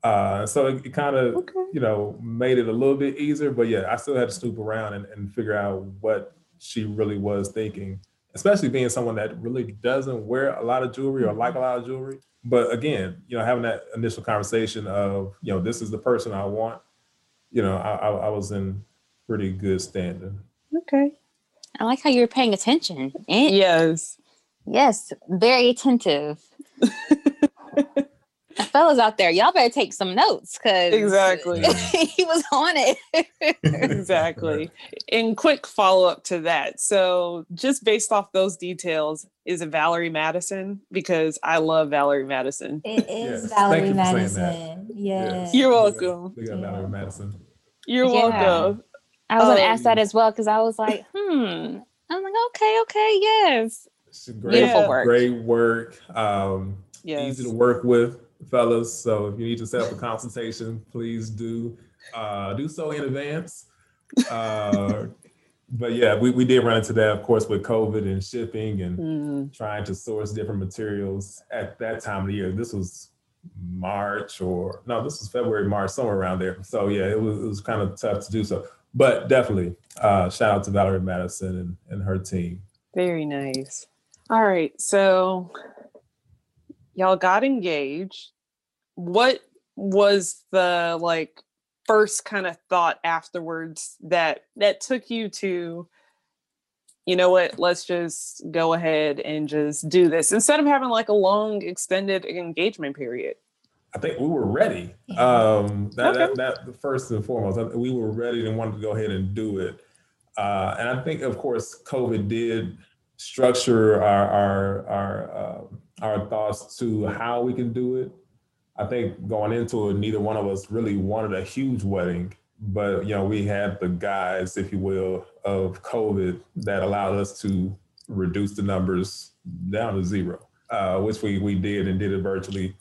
Uh, so it, it kind of, okay. you know, made it a little bit easier. But yeah, I still had to snoop around and, and figure out what she really was thinking, especially being someone that really doesn't wear a lot of jewelry or like a lot of jewelry. But again, you know, having that initial conversation of, you know, this is the person I want. you know, I, I was in pretty good standing. Okay. I like how you're paying attention. And yes. Yes. Very attentive. Fellas out there, y'all better take some notes because exactly he was on it. Exactly. And quick follow-up to that. So just based off those details, is it Valerie Madison? Because I love Valerie Madison. It is yes. Valerie Madison. Yes. You're welcome. We got, we got yeah. Valerie Madison. You're yeah. welcome. I was um, gonna ask that as well because I was like, hmm. I'm like, okay, okay, yes. Great, beautiful work. Great work. Um, yes. Easy to work with. Fellas, so if you need to set up a consultation, please do uh, do so in advance. Uh, but yeah, we, we did run into that, of course, with COVID and shipping and mm-hmm. trying to source different materials at that time of the year. This was March or no, this was February, March, somewhere around there. So yeah, it was, it was kind of tough to do so. But definitely uh, shout out to Valerie Madison and, and her team. Very nice. All right, so y'all got engaged. What was the like first kind of thought afterwards that that took you to, you know what, let's just go ahead and just do this instead of having like a long extended engagement period? I think we were ready. Um, that, okay. that, that first and foremost, we were ready and wanted to go ahead and do it. Uh, and I think, of course, COVID did structure our our our uh, our thoughts to how we can do it. I think going into it, neither one of us really wanted a huge wedding, but you know, we had the guides, if you will, of COVID that allowed us to reduce the numbers down to zero, uh, which we we did and did it virtually.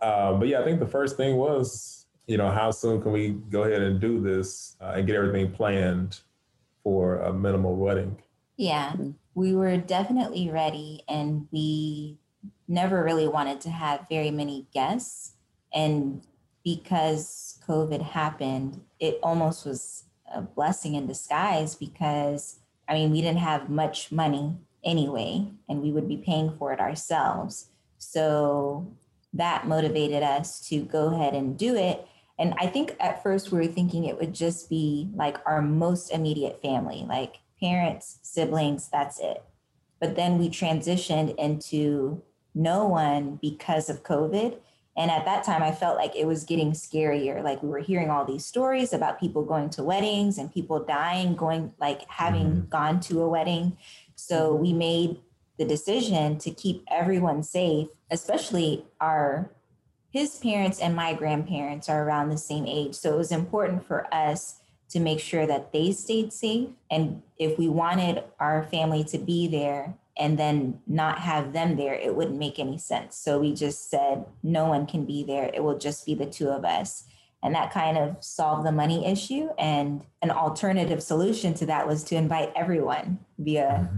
Uh, but yeah, I think the first thing was, you know, how soon can we go ahead and do this uh, and get everything planned for a minimal wedding? Yeah, we were definitely ready, and we never really wanted to have very many guests. And because COVID happened, it almost was a blessing in disguise because, I mean, we didn't have much money anyway, and we would be paying for it ourselves. So that motivated us to go ahead and do it. And I think at first we were thinking it would just be like our most immediate family, like parents, siblings, that's it. But then we transitioned into no one because of COVID. And at that time, I felt like it was getting scarier. Like we were hearing all these stories about people going to weddings and people dying, going like having mm-hmm. gone to a wedding. So we made the decision to keep everyone safe, especially our, his parents and my grandparents are around the same age. So it was important for us to make sure that they stayed safe. And if we wanted our family to be there, and then not have them there, it wouldn't make any sense. So we just said, no one can be there. It will just be the two of us. And that kind of solved the money issue. And an alternative solution to that was to invite everyone via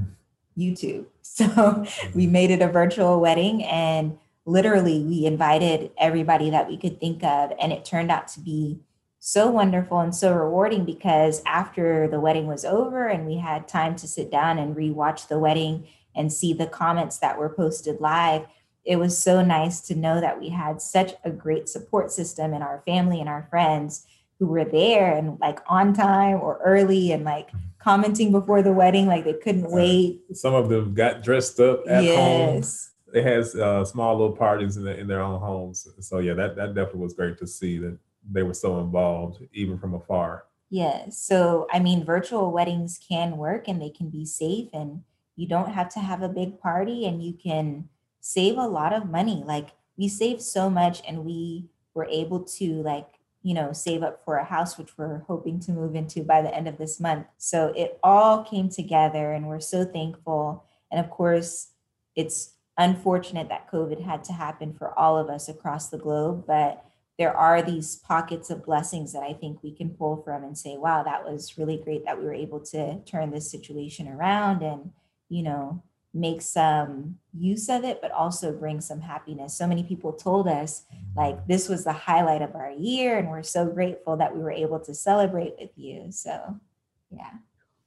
YouTube. So we made it a virtual wedding, and literally we invited everybody that we could think of. And it turned out to be so wonderful and so rewarding because after the wedding was over and we had time to sit down and rewatch the wedding and see the comments that were posted live, it was so nice to know that we had such a great support system in our family and our friends who were there and like on time or early and like commenting before the wedding, like they couldn't wait. Some of them got dressed up at yes. home. They had uh, small little parties in, the, in their own homes. So yeah, that, that definitely was great to see that they were so involved even from afar. Yes. Yeah, so, I mean, virtual weddings can work and they can be safe and you don't have to have a big party and you can save a lot of money. Like we saved so much and we were able to like, you know, save up for a house, which we're hoping to move into by the end of this month. So it all came together and we're so thankful. And of course, it's unfortunate that COVID had to happen for all of us across the globe, but there are these pockets of blessings that I think we can pull from and say, wow, that was really great that we were able to turn this situation around and you know, make some use of it, but also bring some happiness. So many people told us like, this was the highlight of our year. And we're so grateful that we were able to celebrate with you. So, yeah.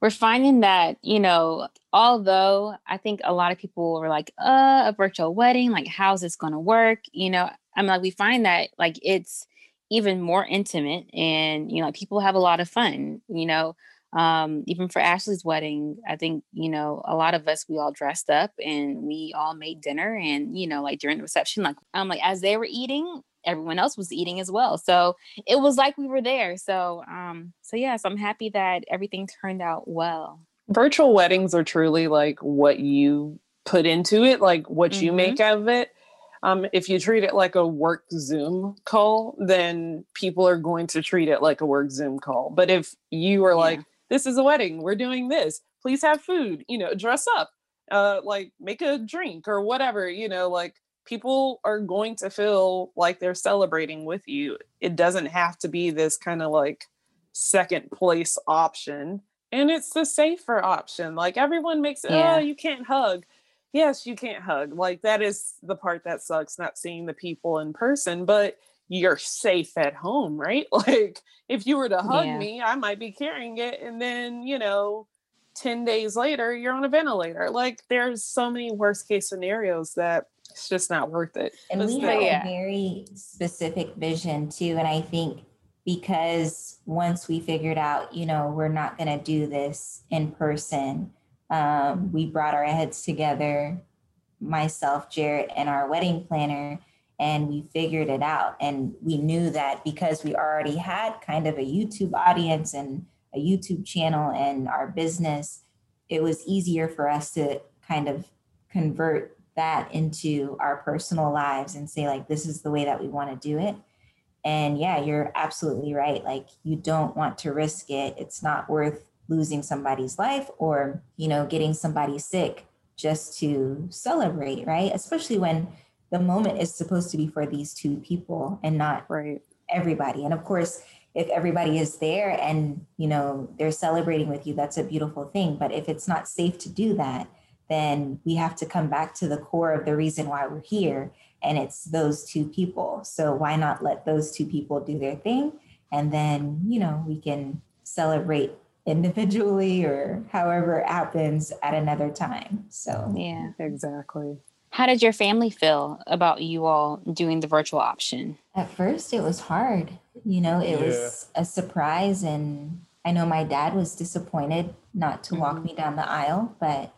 We're finding that, you know, although I think a lot of people were like, uh, a virtual wedding, like how's this going to work? You know, I'm like, we find that like, it's even more intimate. And, you know, people have a lot of fun, you know, um, even for Ashley's wedding, I think, you know, a lot of us, we all dressed up and we all made dinner. And, you know, like during the reception, like, um, like as they were eating, everyone else was eating as well. So it was like we were there. So, um, so yes, I'm happy that everything turned out well. Virtual weddings are truly like what you put into it, like what mm-hmm. you make out of it. Um, if you treat it like a work Zoom call, then people are going to treat it like a work Zoom call. But if you are yeah. like, this is a wedding, we're doing this, please have food, you know, dress up, uh, like make a drink or whatever, you know, like people are going to feel like they're celebrating with you. It doesn't have to be this kind of like second place option. And it's the safer option. Like everyone makes it, yeah. oh, you can't hug. Yes, you can't hug. Like that is the part that sucks, not seeing the people in person, but you're safe at home, right? Like if you were to hug yeah. me, I might be carrying it. And then, you know, ten days later, you're on a ventilator. Like there's so many worst case scenarios that it's just not worth it. And it's we have yeah. a very specific vision too. And I think because once we figured out, you know, we're not going to do this in person, um, we brought our heads together, myself, Jarrett, and our wedding planner, and we figured it out. And we knew that because we already had kind of a YouTube audience and a YouTube channel and our business, it was easier for us to kind of convert that into our personal lives and say, like, this is the way that we want to do it. And yeah, you're absolutely right. Like you don't want to risk it. It's not worth losing somebody's life or, you know, getting somebody sick just to celebrate, right? Especially when the moment is supposed to be for these two people and not for everybody. And of course, if everybody is there and, you know, they're celebrating with you, that's a beautiful thing. But if it's not safe to do that, then we have to come back to the core of the reason why we're here. And it's those two people. So why not let those two people do their thing? And then, you know, we can celebrate individually or however it happens at another time. So, yeah, exactly. How did your family feel about you all doing the virtual option? At first, it was hard. You know, it yeah. was a surprise. And I know my dad was disappointed not to mm-hmm. walk me down the aisle, but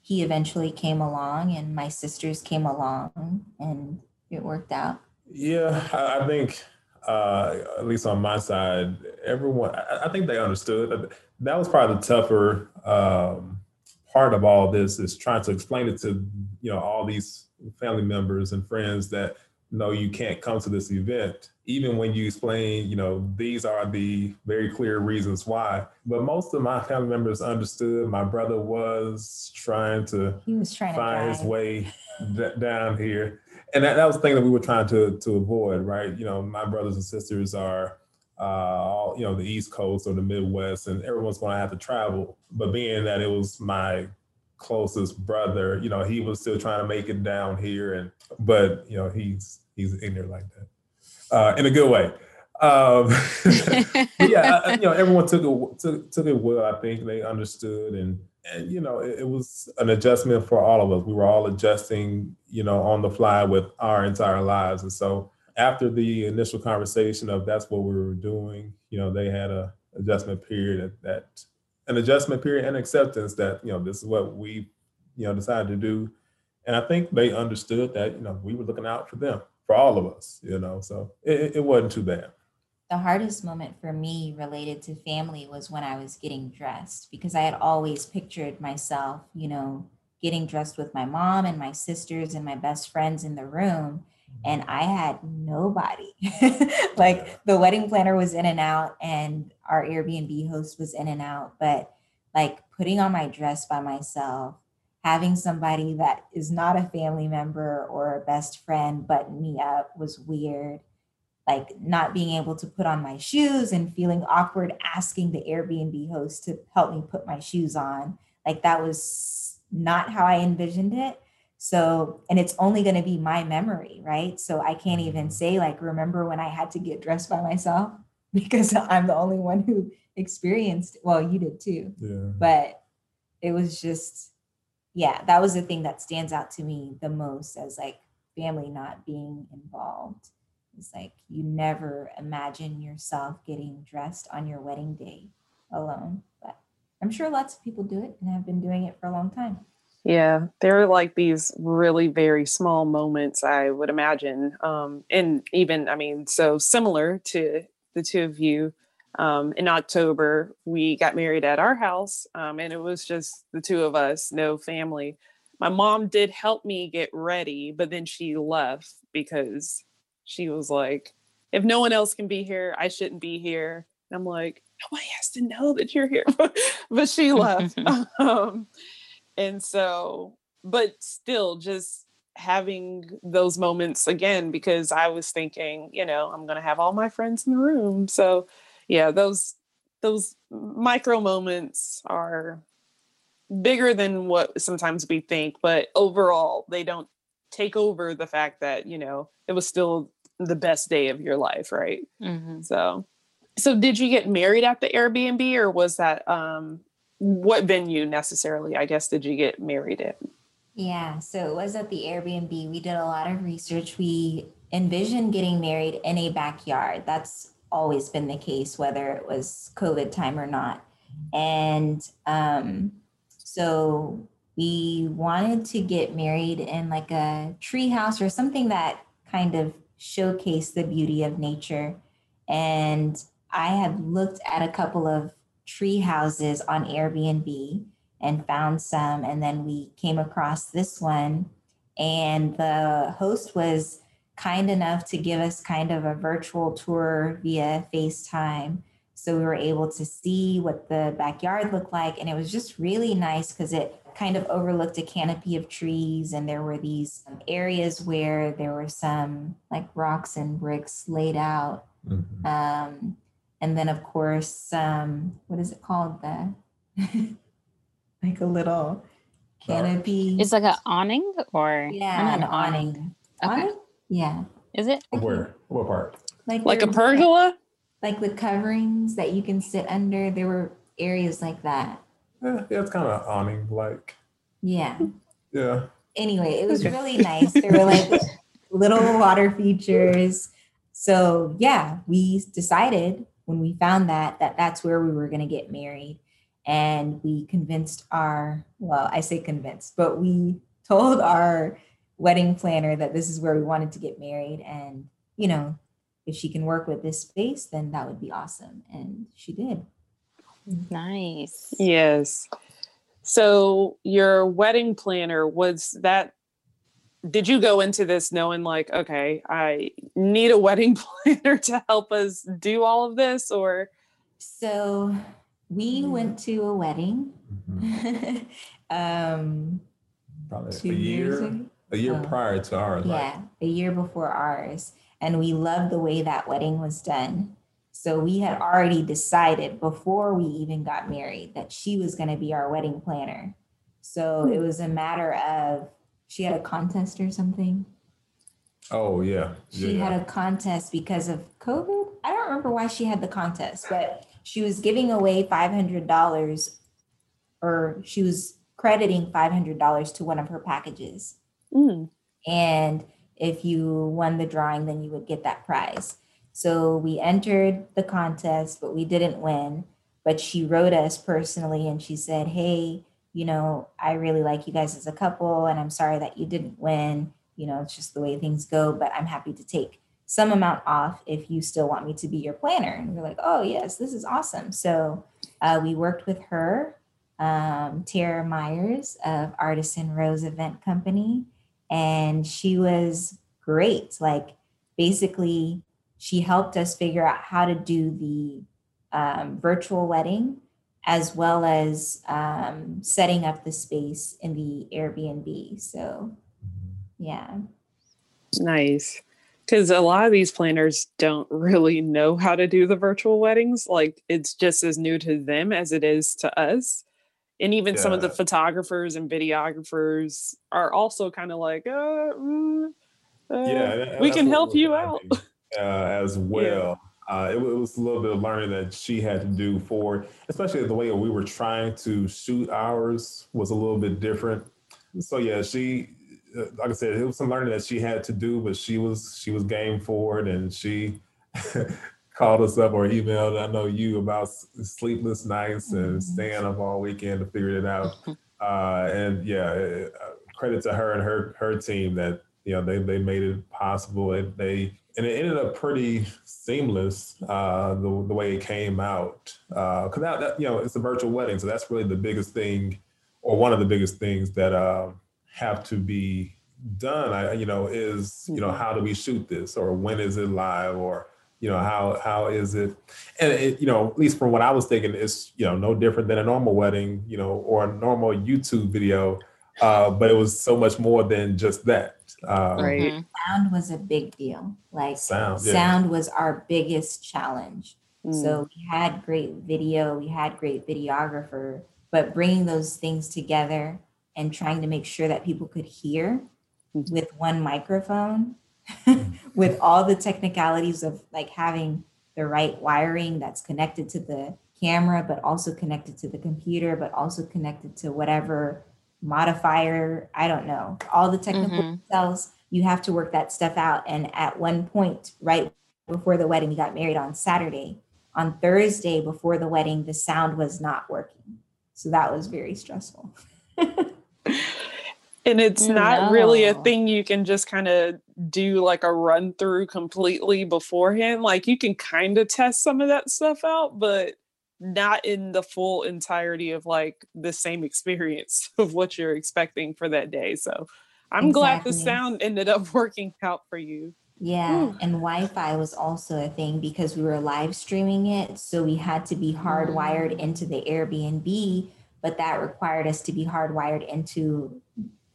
he eventually came along and my sisters came along and it worked out. Yeah, I think, uh, at least on my side, everyone, I think they understood. That was probably the tougher um, part of all this, is trying to explain it to, you know, all these family members and friends that, no, you can't come to this event. Even when you explain, you know, these are the very clear reasons why. But most of my family members understood. My brother was trying to he was trying find to his way d- down here. And that, that was the thing that we were trying to, to avoid, right? You know, my brothers and sisters are uh, all, you know, the East Coast or the Midwest, and everyone's going to have to travel. But being that it was my closest brother, you know, he was still trying to make it down here. And but, you know, he's he's ignorant like that. Uh, in a good way. Um, yeah, I, you know, everyone took it, took, took it well. I think they understood. And, and you know, it, it was an adjustment for all of us. We were all adjusting, you know, on the fly with our entire lives. And so after the initial conversation of that's what we were doing, you know, they had a adjustment period at that, an adjustment period and acceptance that, you know, this is what we, you know, decided to do. And I think they understood that, you know, we were looking out for them. For all of us, you know, so it, it wasn't too bad. The hardest moment for me related to family was when I was getting dressed, because I had always pictured myself, you know, getting dressed with my mom and my sisters and my best friends in the room. And I had nobody. Like the wedding planner was in and out and our Airbnb host was in and out. But like putting on my dress by myself, having somebody that is not a family member or a best friend button me up was weird. Like not being able to put on my shoes and feeling awkward asking the Airbnb host to help me put my shoes on. Like that was not how I envisioned it. So, and it's only going to be my memory, right? So I can't even say like, remember when I had to get dressed by myself, because I'm the only one who experienced it. Well, you did too, yeah. But it was just, yeah, that was the thing that stands out to me the most as like family not being involved It's like you never imagine yourself getting dressed on your wedding day alone, but I'm sure lots of people do it and have been doing it for a long time. Yeah, there are like these really very small moments, I would imagine. Um, and even, I mean, so similar to the two of you, um, in October, we got married at our house, um, and it was just the two of us, no family. My mom did help me get ready, but then she left because she was like, if no one else can be here, I shouldn't be here. And I'm like, nobody has to know that you're here. But she left. um, and so, but still just having those moments again, because I was thinking, you know, I'm going to have all my friends in the room. So yeah, those, those micro moments are bigger than what sometimes we think, but overall they don't take over the fact that, you know, it was still the best day of your life. Right. Mm-hmm. So, so did you get married at the Airbnb, or was that, um, what venue necessarily, I guess, did you get married at? Yeah. So it was at the Airbnb. We did a lot of research. We envisioned getting married in a backyard. That's always been the case, whether it was COVID time or not. And, um, so we wanted to get married in like a tree house or something that kind of showcased the beauty of nature. And I had looked at a couple of tree houses on Airbnb and found some. And then we came across this one, and the host was kind enough to give us kind of a virtual tour via FaceTime. So we were able to see what the backyard looked like. And it was just really nice because it kind of overlooked a canopy of trees. And there were these areas where there were some like rocks and bricks laid out. Mm-hmm. Um, and then, of course, um, what is it called? The like a little canopy. It's like an awning or? Yeah, an, an awning. Awning? Okay. Yeah. Is it? Where? What part? Like, like a pergola? Like the coverings that you can sit under, there were areas like that. Yeah, yeah, it's kind of awning-like. Yeah. Yeah. Anyway, it was really nice. There were like little water features. So yeah, we decided when we found that, that that's where we were going to get married. And we convinced our, well, I say convinced, but we told our wedding planner that this is where we wanted to get married. And, you know, if she can work with this space, then that would be awesome. And she did. Nice. Yes. So your wedding planner, was that, did you go into this knowing like, okay, I need a wedding planner to help us do all of this, or? So we went to a wedding. Mm-hmm. um, Probably a year, a year oh, prior to ours. Yeah, like. A year before ours. And we loved the way that wedding was done. So we had already decided before we even got married that she was going to be our wedding planner. So it was a matter of, she had a contest or something. Oh, yeah. She yeah. had a contest because of COVID. I don't remember why she had the contest, but she was giving away five hundred dollars, or she was crediting five hundred dollars to one of her packages. Mm. And if you won the drawing, then you would get that prize. So we entered the contest, but we didn't win. But she wrote us personally and she said, hey, you know, I really like you guys as a couple, and I'm sorry that you didn't win. You know, it's just the way things go, but I'm happy to take some amount off if you still want me to be your planner. And we're like, oh, yes, this is awesome. So uh, we worked with her, um, Tara Myers of Artisan Rose Event Company. And she was great. Like, basically, she helped us figure out how to do the um, virtual wedding, as well as um, setting up the space in the Airbnb. So, yeah. Nice. Because a lot of these planners don't really know how to do the virtual weddings. Like, it's just as new to them as it is to us. And even yeah. some of the photographers and videographers are also kind of like, uh, mm, uh, yeah, we can help you out. Uh, as well. Yeah. Uh, it, it was a little bit of learning that she had to do for, especially the way we were trying to shoot ours was a little bit different. So yeah, she, like I said, it was some learning that she had to do, but she was she was game for it, and she called us up or emailed, I know you, about sleepless nights and staying up all weekend to figure it out. Uh, and yeah, credit to her and her her team that, you know, they they made it possible. And they and it ended up pretty seamless, uh, the the way it came out. Uh, 'cause now that, you know, it's a virtual wedding, so that's really the biggest thing, or one of the biggest things that uh, have to be done. I, you know, is you know how do we shoot this, or when is it live, or you know, how how is it? And it, you know, at least from what I was thinking, it's, you know, no different than a normal wedding, you know, or a normal YouTube video, uh, but it was so much more than just that. Um, right. Sound was a big deal. Like sound, yeah. sound was our biggest challenge. Mm. So we had great video, we had great videographer, but bringing those things together and trying to make sure that people could hear mm-hmm. with one microphone. With all the technicalities of like having the right wiring that's connected to the camera, but also connected to the computer, but also connected to whatever modifier, I don't know, all the technical mm-hmm. details, you have to work that stuff out. And at one point, right before the wedding, we got married on Saturday. On Thursday before the wedding, the sound was not working. So that was very stressful. And it's not no. really a thing you can just kind of do like a run through completely beforehand. Like you can kind of test some of that stuff out, but not in the full entirety of like the same experience of what you're expecting for that day. So I'm exactly. glad the sound ended up working out for you. Yeah. Ooh. And Wi-Fi was also a thing because we were live streaming it. So we had to be hardwired into the Airbnb, but that required us to be hardwired into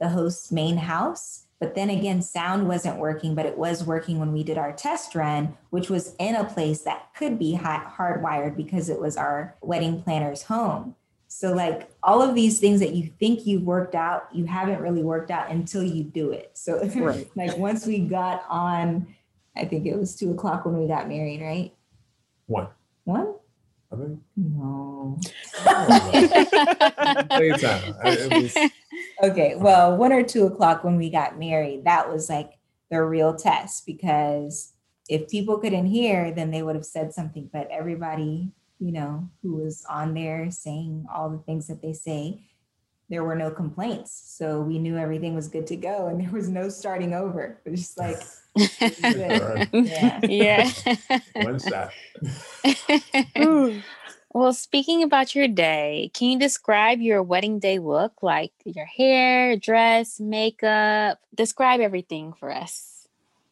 the host's main house. But then again, sound wasn't working, but it was working when we did our test run, which was in a place that could be hot, hardwired because it was our wedding planner's home. So like all of these things that you think you've worked out, you haven't really worked out until you do it. So right. like once we got on, I think it was two o'clock when we got married, right? One. One? I think. No. Okay, well, one or two o'clock when we got married, that was like the real test, because if people couldn't hear, then they would have said something. But everybody, you know, who was on there saying all the things that they say, there were no complaints. So we knew everything was good to go and there was no starting over. It was just like, yeah. yeah. One shot. Well, speaking about your day, can you describe your wedding day look, like your hair, dress, makeup? Describe everything for us.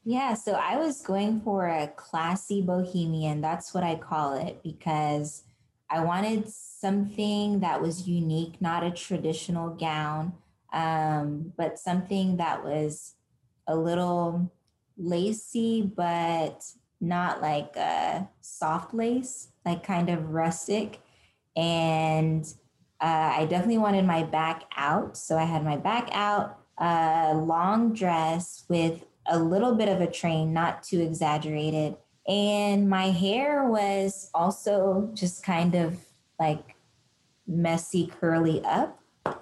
Yeah, so I was going for a classy bohemian. That's what I call it, because I wanted something that was unique, not a traditional gown, um, but something that was a little lacy, but not like a soft lace. Like kind of rustic. And uh, I definitely wanted my back out. So I had my back out, a uh, long dress with a little bit of a train, not too exaggerated. And my hair was also just kind of like messy, curly up.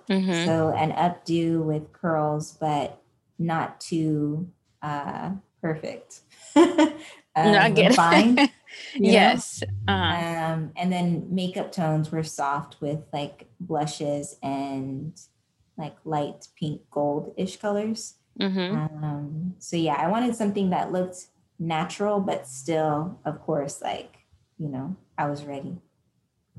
Mm-hmm. So an updo with curls, but not too uh, perfect. Um, no, I get refined, it. Yes. Uh-huh. Um, and then makeup tones were soft with like blushes and like light pink gold-ish colors. Mm-hmm. Um, so yeah, I wanted something that looked natural, but still, of course, like, you know, I was ready.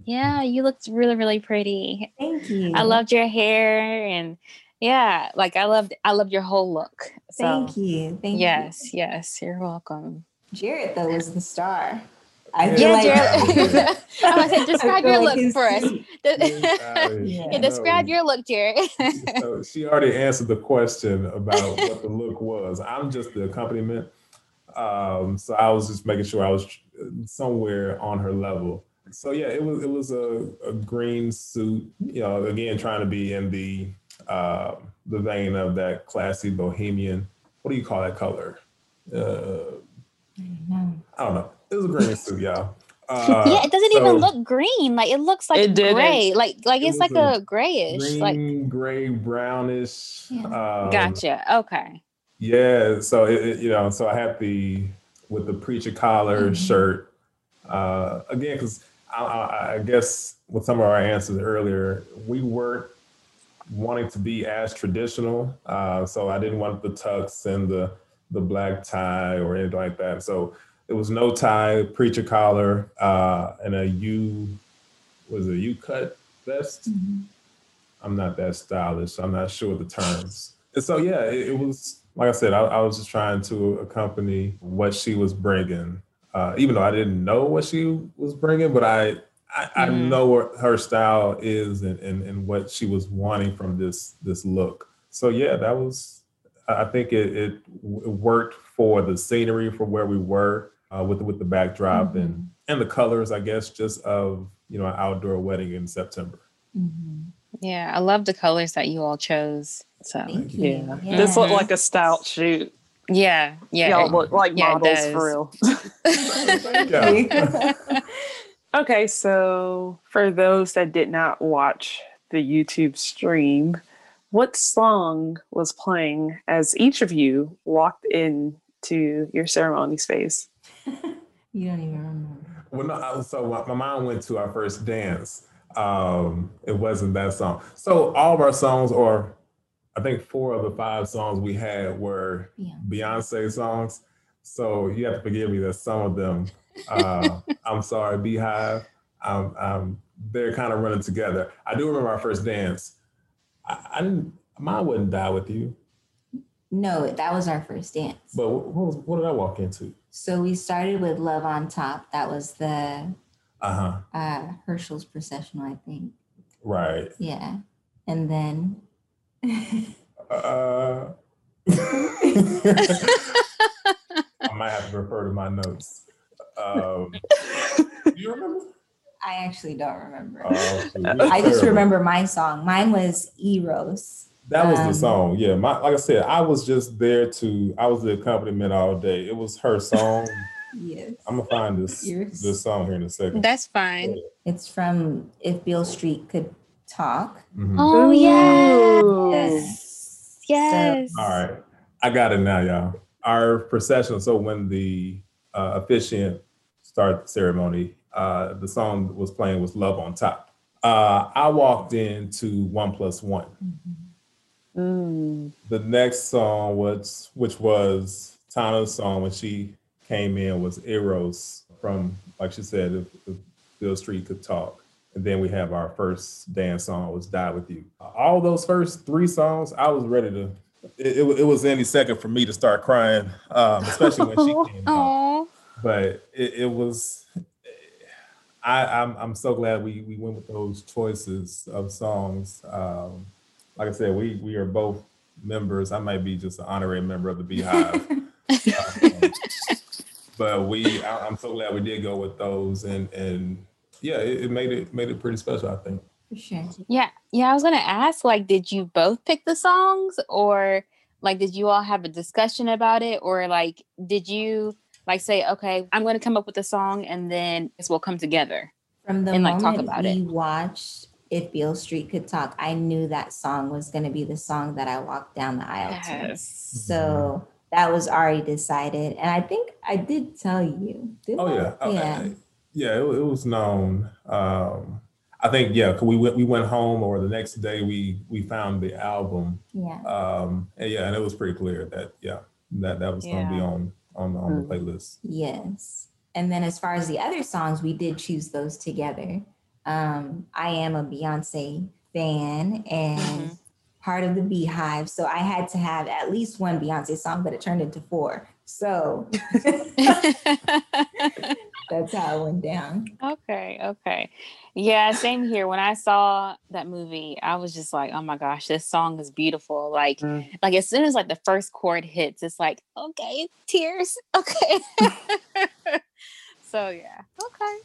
Yeah, you looked really, really pretty. Thank you. I loved your hair and yeah, like I loved, I loved your whole look. So. Thank you. Thank yes, you. Yes, yes. You're welcome. Jarrett, though, was the star. I feel yeah, like Jarrett. I was like, describe your like look for us. yeah, yeah, describe no. your look, Jarrett. So she already answered the question about what the look was. I'm just the accompaniment. Um, so I was just making sure I was somewhere on her level. So yeah, it was it was a, a green suit. You know, again, trying to be in the uh, the vein of that classy bohemian. What do you call that color? Uh, I don't know. It was a green suit, y'all. Uh, yeah, it doesn't so, even look green. Like, it looks like it gray. Like, like it it's like a, a grayish, green, like gray, brownish. Yeah. Um, gotcha. Okay. Yeah. So it, it, you know, so I had the with the preacher collar mm-hmm. shirt uh, again because I, I, I guess with some of our answers earlier, we weren't wanting to be as traditional. Uh, so I didn't want the tux and the the black tie or anything like that. So. It was no tie, preacher collar, uh, and a U, was it a U-cut vest? Mm-hmm. I'm not that stylish, so I'm not sure the terms. And so, yeah, it, it was, like I said, I, I was just trying to accompany what she was bringing, uh, even though I didn't know what she was bringing, but I I, mm-hmm. I know what her style is and, and, and what she was wanting from this, this look. So, yeah, that was, I think it, it, it worked for the scenery, for where we were. Uh, with with the backdrop mm-hmm. and and the colors, I guess, just of you know an outdoor wedding in September. Mm-hmm. Yeah, I love the colors that you all chose. So Thank you. Yeah. yeah, this looked like a style shoot. Yeah, yeah, y'all look like yeah, models for real. Thank you. Okay, so for those that did not watch the YouTube stream, what song was playing as each of you walked into your ceremony space? You don't even remember. Well, no, I was, so my mom went to our first dance. Um, it wasn't that song. So all of our songs, or I think four of the five songs we had were yeah. Beyonce songs. So you have to forgive me that some of them, uh, I'm sorry, Beehive, um, um, they're kind of running together. I do remember our first dance. I, I didn't, mine wouldn't die with you. No, that was our first dance. But what, was, what did I walk into? So we started with Love on Top. That was the uh-huh. uh, Herschel's processional, I think. Right. Yeah. And then... uh, I might have to refer to my notes. Um, do you remember? I actually don't remember. Oh, I just remember my song. Mine was Eros. That was um, the song, yeah. My, like I said, I was just there to, I was the accompaniment all day. It was her song. Yes. I'm going to find this Eros. This song here in a second. That's fine. Yeah. It's from If Beale Street Could Talk. Mm-hmm. Oh, yes. Yes. So, all right. I got it now, y'all. Our procession, so when the uh, officiant started the ceremony, uh, the song that was playing was Love on Top. Uh, I walked into One Plus One. Mm-hmm. Mm. The next song, was, which was Tana's song when she came in, was Eros from, like she said, If, if Beale Street Could Talk. And then we have our first dance song, was Die With You. All those first three songs, I was ready to, it, it, it was any second for me to start crying, um, especially when she came out. But it, it was, I, I'm, I'm so glad we, we went with those choices of songs. Um, Like I said, we we are both members. I might be just an honorary member of the Beehive. um, but we, I, I'm so glad we did go with those. And and yeah, it, it made it made it pretty special, I think. For sure. Yeah. Yeah, I was gonna ask, like, did you both pick the songs, or like did you all have a discussion about it? Or like did you like say, okay, I'm gonna come up with a song and then we'll come together From the and like talk about we it. Watched If Beale Street Could Talk, I knew that song was going to be the song that I walked down the aisle to. So that was already decided. And I think I did tell you. Didn't oh, yeah. I? Yeah. I, I, yeah, it, it was known. Um, I think, yeah, cause we went we went home, or the next day we we found the album. Yeah. Um, and yeah, and it was pretty clear that, yeah, that, that was yeah. going to be on, on, on mm. the playlist. Yes. And then as far as the other songs, we did choose those together. Um, I am a Beyonce fan and mm-hmm. part of the Beehive, so I had to have at least one Beyonce song, but it turned into four. So that's how it went down. Okay, okay. Yeah, same here. When I saw that movie, I was just like, oh my gosh, this song is beautiful. Like, mm. like as soon as like the first chord hits, it's like, okay, tears. Okay. So yeah, okay.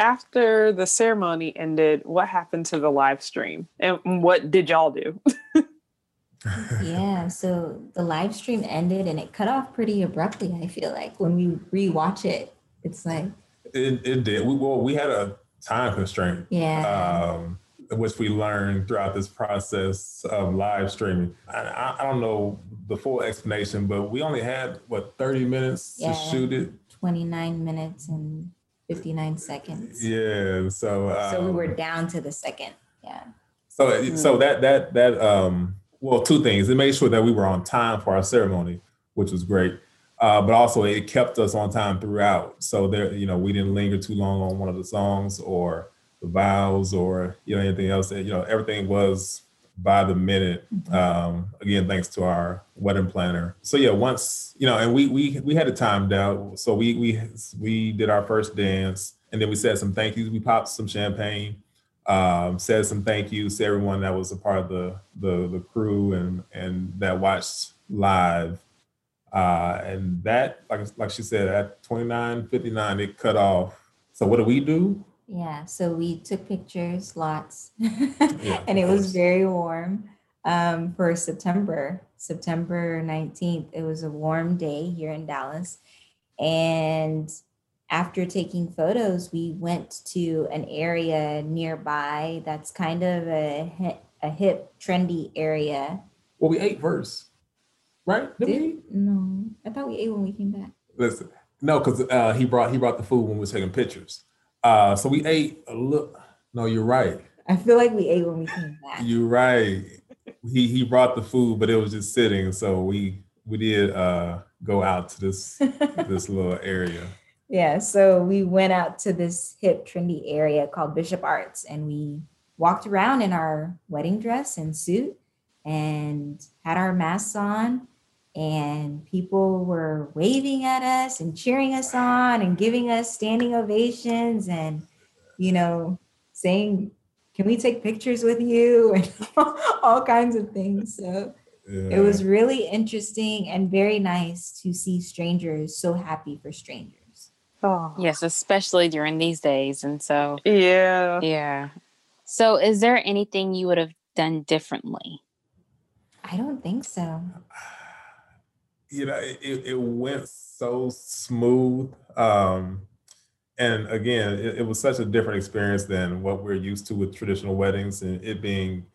After the ceremony ended, what happened to the live stream? And what did y'all do? Yeah, so the live stream ended and it cut off pretty abruptly, I feel like. When we rewatch it, it's like, It, it did. We, well, we had a time constraint, yeah, um, which we learned throughout this process of live streaming. I, I don't know the full explanation, but we only had, what, thirty minutes yeah, to shoot it? twenty-nine minutes and fifty-nine seconds. Yeah. So um, so we were down to the second. Yeah. So mm-hmm. so that, that, that um well, two things. It made sure that we were on time for our ceremony, which was great. Uh, but also it kept us on time throughout. So there, you know, we didn't linger too long on one of the songs or the vows or, you know, anything else. You know, everything was by the minute. Mm-hmm. Um, again, thanks to our wedding planner. So yeah, once, you know, and we we we had it timed out. So we we we did our first dance, and then we said some thank yous. We popped some champagne, um, said some thank yous to everyone that was a part of the the the crew and and that watched live. Uh, and that, like like she said, at twenty-nine fifty-nine, it cut off. So what do we do? Yeah, so we took pictures, lots, yeah, and it was very warm um, for September. September nineteenth, it was a warm day here in Dallas. And after taking photos, we went to an area nearby that's kind of a, a hip, trendy area. Well, we ate first, right? Did, Did we? No, I thought we ate when we came back. Listen, no, because uh, he brought he brought the food when we were taking pictures. Uh, so we ate a little, no, you're right. I feel like we ate when we came back. You're right. He he brought the food, but it was just sitting. So we we did uh, go out to this this little area. Yeah, so we went out to this hip, trendy area called Bishop Arts, and we walked around in our wedding dress and suit and had our masks on, and people were waving at us and cheering us on and giving us standing ovations and, you know, saying, can we take pictures with you? And all kinds of things. So yeah, it was really interesting and very nice to see strangers so happy for strangers. Oh. Yes, especially during these days. And so, yeah. Yeah. So is there anything you would have done differently? I don't think so. You know, it, it went so smooth. Um, and again, it, it was such a different experience than what we're used to with traditional weddings, and it being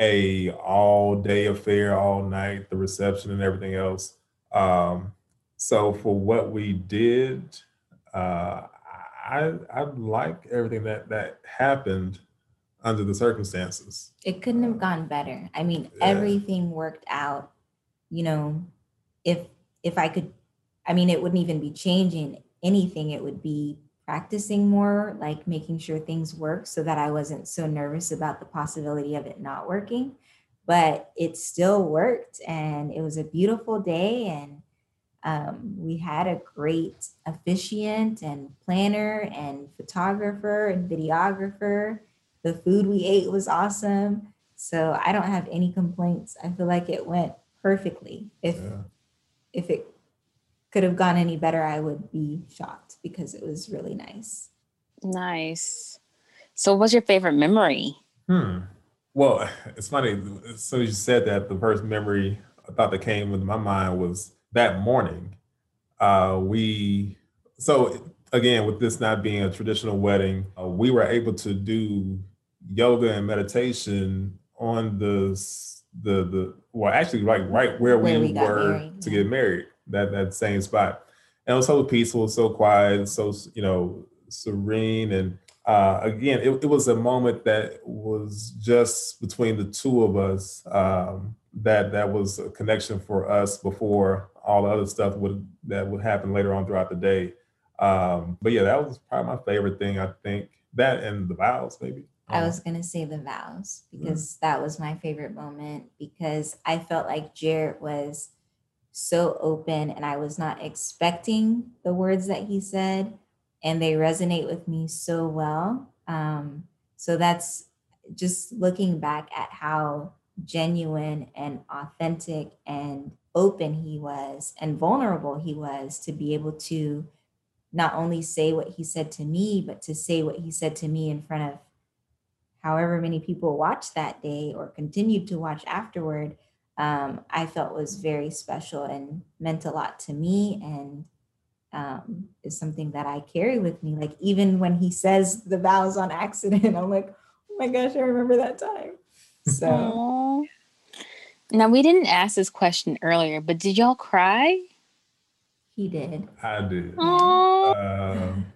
a all day affair, all night, the reception and everything else. Um, so for what we did, uh, I, I like everything that, that happened under the circumstances. It couldn't have gone better. I mean, yeah, everything worked out, you know. If if I could, I mean, it wouldn't even be changing anything. It would be practicing more, like making sure things work so that I wasn't so nervous about the possibility of it not working. But it still worked, and it was a beautiful day, and um, we had a great officiant and planner and photographer and videographer. The food we ate was awesome. So I don't have any complaints. I feel like it went perfectly. If yeah. If it could have gone any better, I would be shocked because it was really nice. Nice. So what's your favorite memory? Hmm. Well, it's funny. As soon as you said that, the first memory I thought that came into my mind was that morning. Uh, we, so again, with this not being a traditional wedding, uh, we were able to do yoga and meditation on the the the well actually right right where, where we, we were married. to get married, that that same spot. And it was so peaceful, so quiet, so, you know, serene. And uh again, it, it was a moment that was just between the two of us, um that that was a connection for us before all the other stuff would that would happen later on throughout the day. Um but yeah, that was probably my favorite thing. I think that and the vows, maybe. I was going to say the vows because mm-hmm. that was my favorite moment, because I felt like Jarrett was so open and I was not expecting the words that he said, and they resonate with me so well. Um, so that's just looking back at how genuine and authentic and open he was and vulnerable he was to be able to not only say what he said to me, but to say what he said to me in front of however many people watched that day or continued to watch afterward, um, I felt was very special and meant a lot to me and um, is something that I carry with me. Like even when he says the vows on accident, I'm like, oh my gosh, I remember that time. So. Aww. Now, we didn't ask this question earlier, but did y'all cry? He did. I did. Um,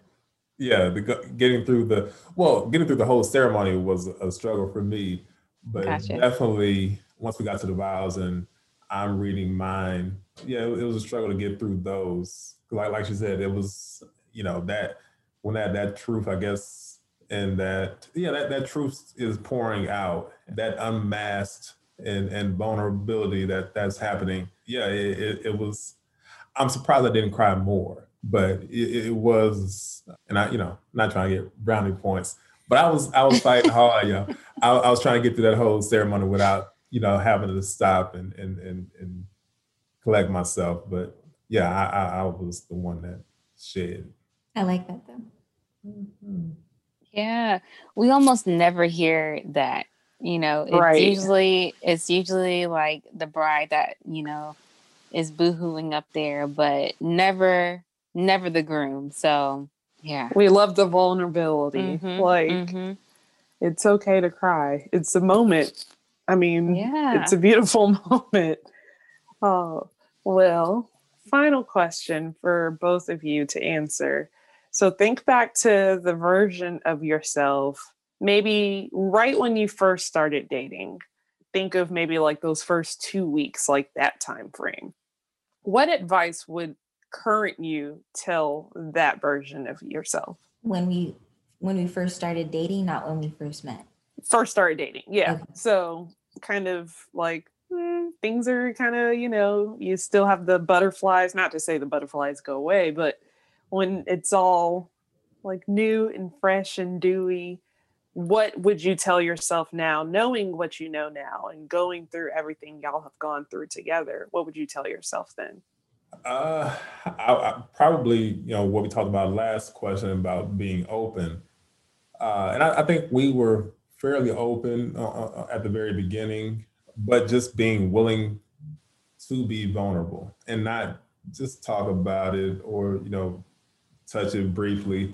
yeah, the, getting through the, well, getting through the whole ceremony was a struggle for me, but gotcha. Definitely once we got to the vows and I'm reading mine, yeah, it, it was a struggle to get through those. Like like she said, it was, you know, that, when that, that truth, I guess, and that, yeah, that, that truth is pouring out, that unmasked and, and vulnerability that that's happening. Yeah, it, it, it was, I'm surprised I didn't cry more, but it, it was, and I, you know, not trying to get brownie points, but I was, I was fighting hard, you know. I, I was trying to get through that whole ceremony without, you know, having to stop and and and, and collect myself. But yeah, I, I, I was the one that shed. I like that though. Mm-hmm. Yeah, we almost never hear that. You know, it's right. usually it's usually like the bride that, you know, is boohooing up there, but never, never the groom. So, yeah. We love the vulnerability. Mm-hmm, like, mm-hmm. It's okay to cry. It's a moment. I mean, yeah. It's a beautiful moment. Oh, well, final question for both of you to answer. So think back to the version of yourself, maybe right when you first started dating. Think of maybe like those first two weeks, like that time frame. What advice would current you tell that version of yourself? When we when we first started dating, not when we first met. First started dating, yeah. Okay. So kind of like mm, things are kind of, you know, you still have the butterflies, not to say the butterflies go away, but when it's all like new and fresh and dewy, what would you tell yourself now, knowing what you know now and going through everything y'all have gone through together? What would you tell yourself then? Uh, I, I probably, you know, what we talked about last question about being open. Uh, and I, I think we were fairly open uh, at the very beginning, but just being willing to be vulnerable and not just talk about it or, you know, touch it briefly.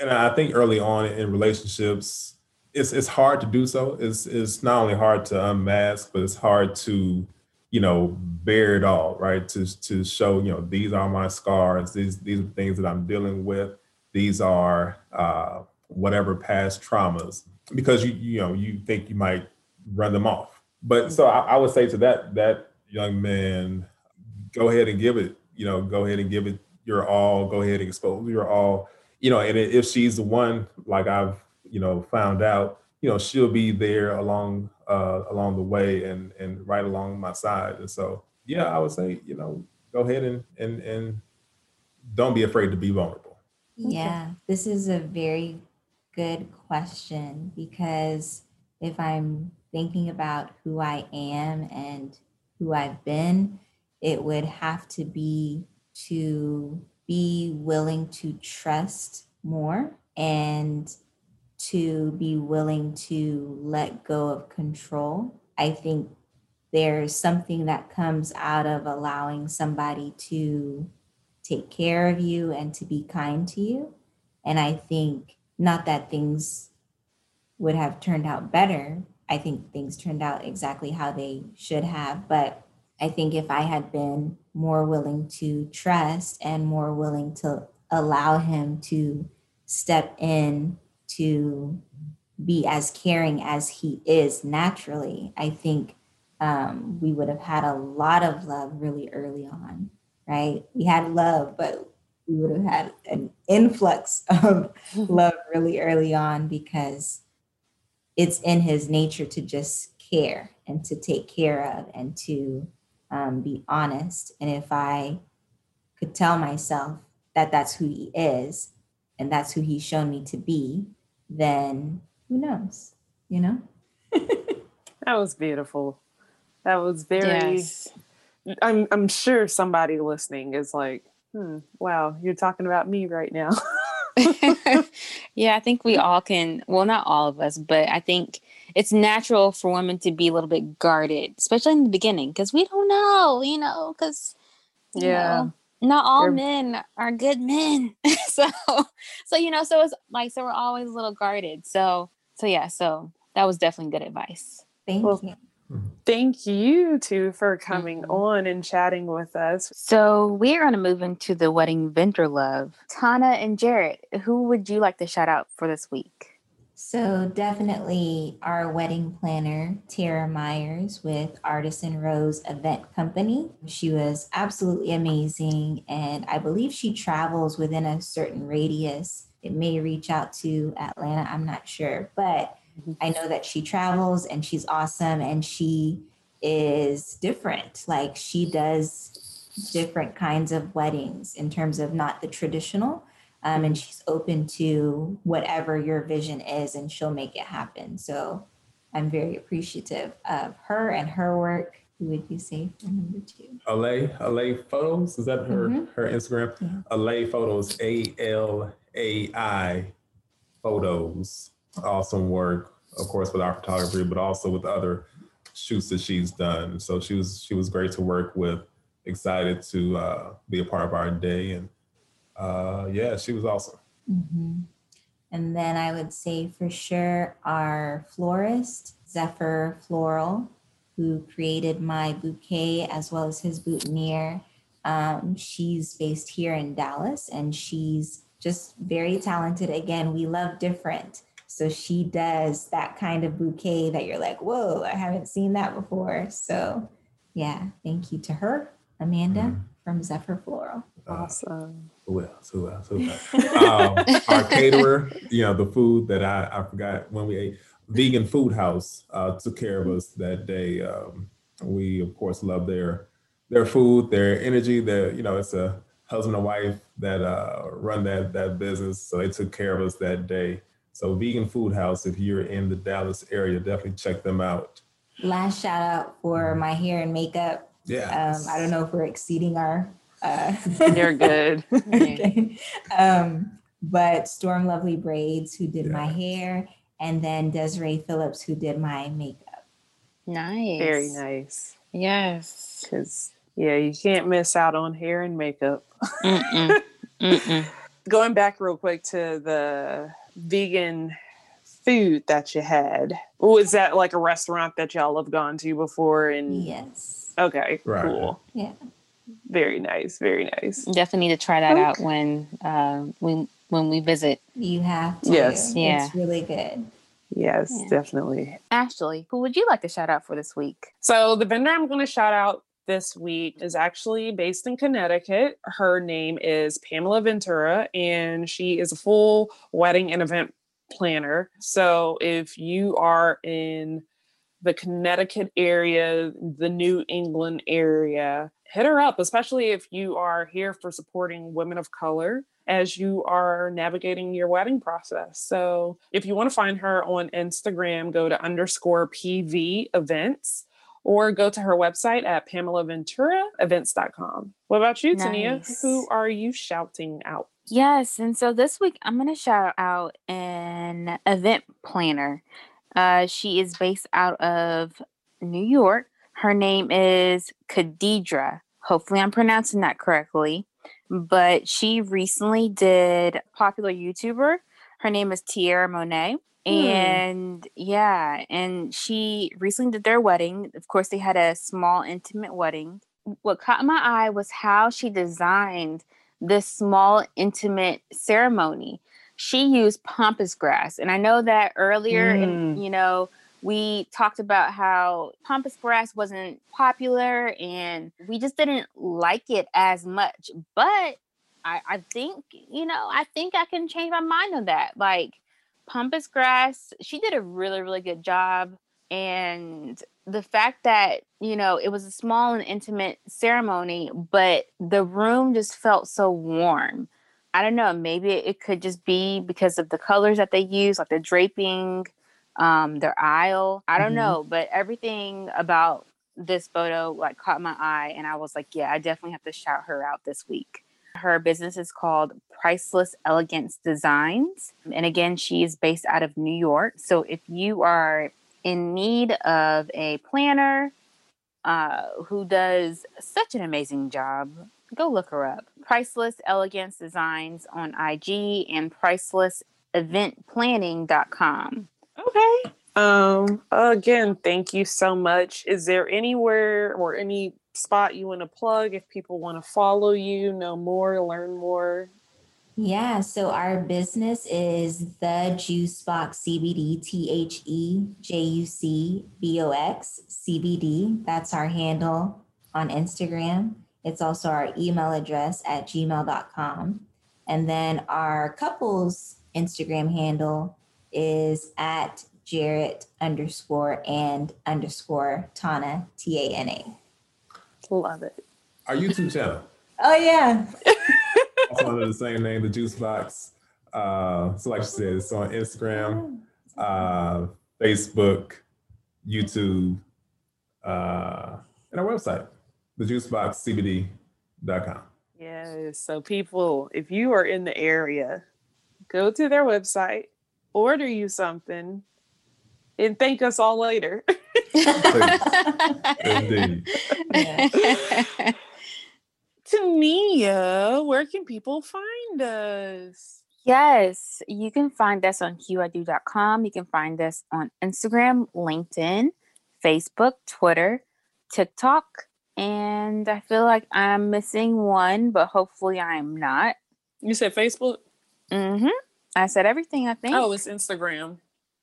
And I think early on in relationships, It's it's hard to do so. It's it's not only hard to unmask, but it's hard to, you know, bear it all, right? To to show, you know, these are my scars. These these are things that I'm dealing with. These are uh, whatever past traumas, because you you know you think you might run them off. But so I, I would say to that that young man, go ahead and give it. You know, go ahead and give it your all. Go ahead and expose your all. You know, and if she's the one, like I've. you know, found out, you know, she'll be there along uh, along the way and and right along my side. And so, yeah, I would say, you know, go ahead and and and don't be afraid to be vulnerable. Yeah, this is a very good question, because if I'm thinking about who I am and who I've been, it would have to be to be willing to trust more and to be willing to let go of control. I think there's something that comes out of allowing somebody to take care of you and to be kind to you. And I think, not that things would have turned out better. I think things turned out exactly how they should have. But I think if I had been more willing to trust and more willing to allow him to step in to be as caring as he is naturally, I think um, we would have had a lot of love really early on, right? We had love, but we would have had an influx of love really early on, because it's in his nature to just care and to take care of and to um, be honest. And if I could tell myself that that's who he is and that's who he's shown me to be, then who knows, you know? That was beautiful. That was very, yes. I'm I'm sure somebody listening is like, hmm, wow, you're talking about me right now. Yeah, I think we all can, well, not all of us, but I think it's natural for women to be a little bit guarded, especially in the beginning, because we don't know, you know, because, yeah. Know, not all They're... men are good men. so, so, you know, so it's like, so we're always a little guarded. So, so yeah, so that was definitely good advice. Thank well, you. Thank you two for coming mm-hmm. on and chatting with us. So we're going to move into the wedding vendor love. Tana and Jarrett, who would you like to shout out for this week? So definitely our wedding planner, Tara Myers with Artisan Rose Event Company. She was absolutely amazing. And I believe she travels within a certain radius. It may reach out to Atlanta. I'm not sure, but I know that she travels and she's awesome and she is different. Like she does different kinds of weddings in terms of not the traditional. Um, and she's open to whatever your vision is and she'll make it happen. So I'm very appreciative of her and her work. Who would you say for number two? Alai, Alai Photos. Is that her, mm-hmm. her Instagram? Yeah. Alai Photos, A L A I Photos. Awesome work, of course, with our photography, but also with other shoots that she's done. So she was she was great to work with, excited to uh, be a part of our day. And uh, yeah, she was awesome. Mm-hmm. And then I would say for sure our florist, Zephyr Floral, who created my bouquet as well as his boutonniere. Um, she's based here in Dallas and she's just very talented. Again, we love different. So she does that kind of bouquet that you're like, whoa, I haven't seen that before. So yeah, thank you to her, Amanda mm-hmm. from Zephyr Floral. Awesome. Uh, who else, who else, who else? um, our caterer, you know, the food that I, I forgot when we ate, Vegan Food House uh, took care of us that day. Um, we, of course, love their their food, their energy, their, you know, it's a husband and wife that uh, run that that business. So they took care of us that day. So Vegan Food House, if you're in the Dallas area, definitely check them out. Last shout out for my hair and makeup. Yeah. Um, I don't know if we're exceeding our. Uh... You're good. Okay. Um, but Storm Lovely Braids, who did yeah. my hair, and then Desiree Phillips, who did my makeup. Nice. Very nice. Yes. Because, yeah, you can't miss out on hair and makeup. Mm-mm. Mm-mm. Going back real quick to the vegan food that you had. Was that like a restaurant that y'all have gone to before? And yes. Okay, right. Cool. Yeah. Very nice. Very nice. Definitely need to try that okay. out when uh, when when we visit. You have to. Yes. Yeah. It's really good. Yes, yeah. Definitely. Ashley, who would you like to shout out for this week? So the vendor I'm going to shout out this week is actually based in Connecticut. Her name is Pamela Ventura, and she is a full wedding and event planner. So if you are in the Connecticut area, the New England area, hit her up, especially if you are here for supporting women of color as you are navigating your wedding process. So if you want to find her on Instagram, go to underscore P V events. Or go to her website at Pamela Ventura Events dot com. What about you, nice. Tania? Who are you shouting out? Yes, and so this week I'm going to shout out an event planner. Uh, she is based out of New York. Her name is Khadidra. Hopefully I'm pronouncing that correctly. But she recently did a popular YouTuber. Her name is Tierra Monet. And mm. yeah, and she recently did their wedding. Of course, they had a small, intimate wedding. What caught my eye was how she designed this small, intimate ceremony. She used pampas grass. And I know that earlier, mm. in, you know, we talked about how pampas grass wasn't popular and we just didn't like it as much. But I, I think, you know, I think I can change my mind on that. Like, pampas grass, she did a really, really good job. And the fact that, you know, it was a small and intimate ceremony, but the room just felt so warm. I don't know, maybe it could just be because of the colors that they use, like the draping, um, their aisle. I don't mm-hmm. know, but everything about this photo like caught my eye and I was like, yeah, I definitely have to shout her out this week. Her business is called Priceless Elegance Designs. And again, she is based out of New York. So if you are in need of a planner uh, who does such an amazing job, go look her up. Priceless Elegance Designs on I G and priceless event planning dot com. Okay. Um, again, thank you so much. Is there anywhere or any spot you want to plug if people want to follow you, know more, learn more? Yeah, so our business is The Juice Box C B D, T H E J U C B O X C B D. That's our handle on Instagram. It's also our email address at gmail dot com. And then our couple's Instagram handle is at Jarrett underscore and underscore Tana, T A N A. Love it. Are you two together? Oh, yeah. It's under the same name, The Juice Box. Uh, so like she said, it's on Instagram, uh, Facebook, YouTube, uh, and our website, the juice box c b d dot com. Yes. So people, if you are in the area, go to their website, order you something, and thank us all later. Indeed. Yeah. Tania, where can people find us? Yes, you can find us on Q I do dot com. You can find us on Instagram, LinkedIn, Facebook, Twitter, TikTok, and I feel like I'm missing one, but hopefully I am not. You said Facebook? Mm-hmm. I said everything, I think. Oh, it's Instagram.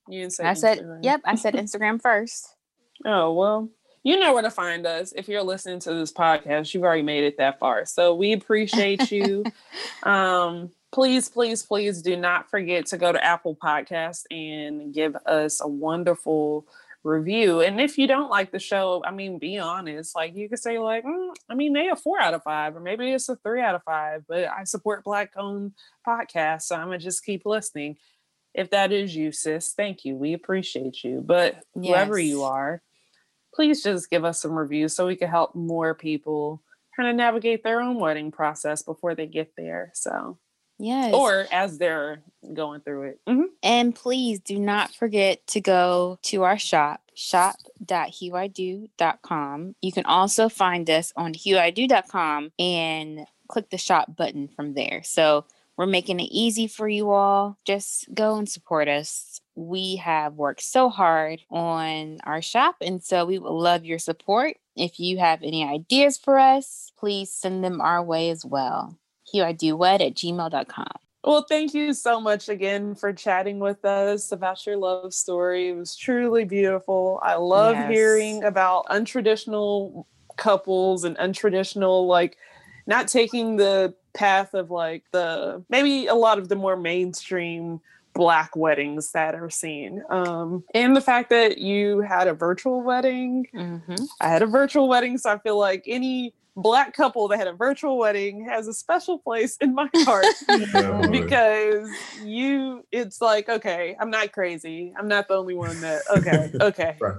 You didn't say I Instagram. said, yep, I said Instagram first. Oh, well. You know where to find us. If you're listening to this podcast, you've already made it that far. So we appreciate you. um, please, please, please do not forget to go to Apple Podcasts and give us a wonderful review. And if you don't like the show, I mean, be honest. Like you could say like, mm, I mean, they are four out of five, or maybe it's a three out of five, but I support Black owned podcasts. So I'm going to just keep listening. If that is you, sis, thank you. We appreciate you. But whoever yes. you are, please just give us some reviews so we can help more people kind of navigate their own wedding process before they get there. So, yes. Or as they're going through it. Mm-hmm. And please do not forget to go to our shop, shop dot hue I do dot com. You can also find us on hue I do dot com and click the shop button from there. So we're making it easy for you all. Just go and support us. We have worked so hard on our shop, and so we would love your support. If you have any ideas for us, please send them our way as well. hue I do wed at gmail dot com. Well, thank you so much again for chatting with us about your love story. It was truly beautiful. I love yes. hearing about untraditional couples and untraditional, like, not taking the path of, like, the maybe a lot of the more mainstream Black weddings that are seen, um and the fact that you had a virtual wedding. Mm-hmm. I had a virtual wedding, so I feel like any Black couple that had a virtual wedding has a special place in my heart. Yeah. Because you it's like, okay, I'm not crazy, I'm not the only one that okay okay right.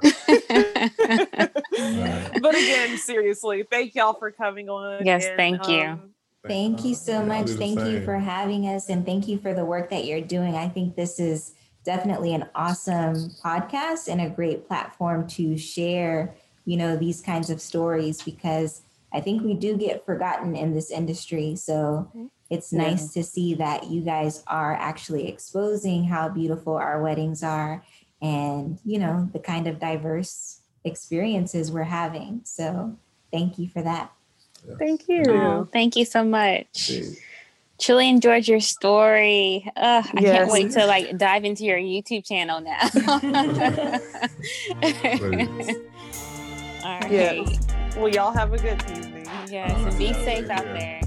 But again, seriously, thank y'all for coming on. Yes, and, thank you um, Thank you so much. Thank you for having us, and thank you for the work that you're doing. I think this is definitely an awesome podcast and a great platform to share, you know, these kinds of stories, because I think we do get forgotten in this industry. So it's yeah. nice to see that you guys are actually exposing how beautiful our weddings are and, you know, the kind of diverse experiences we're having. So thank you for that. Yeah. Thank you. Oh, thank you so much. Jeez. Truly enjoyed your story. Ugh, I yes. can't wait to like dive into your YouTube channel now. All right. Yes. Well, y'all have a good evening. Yes, and be safe out there.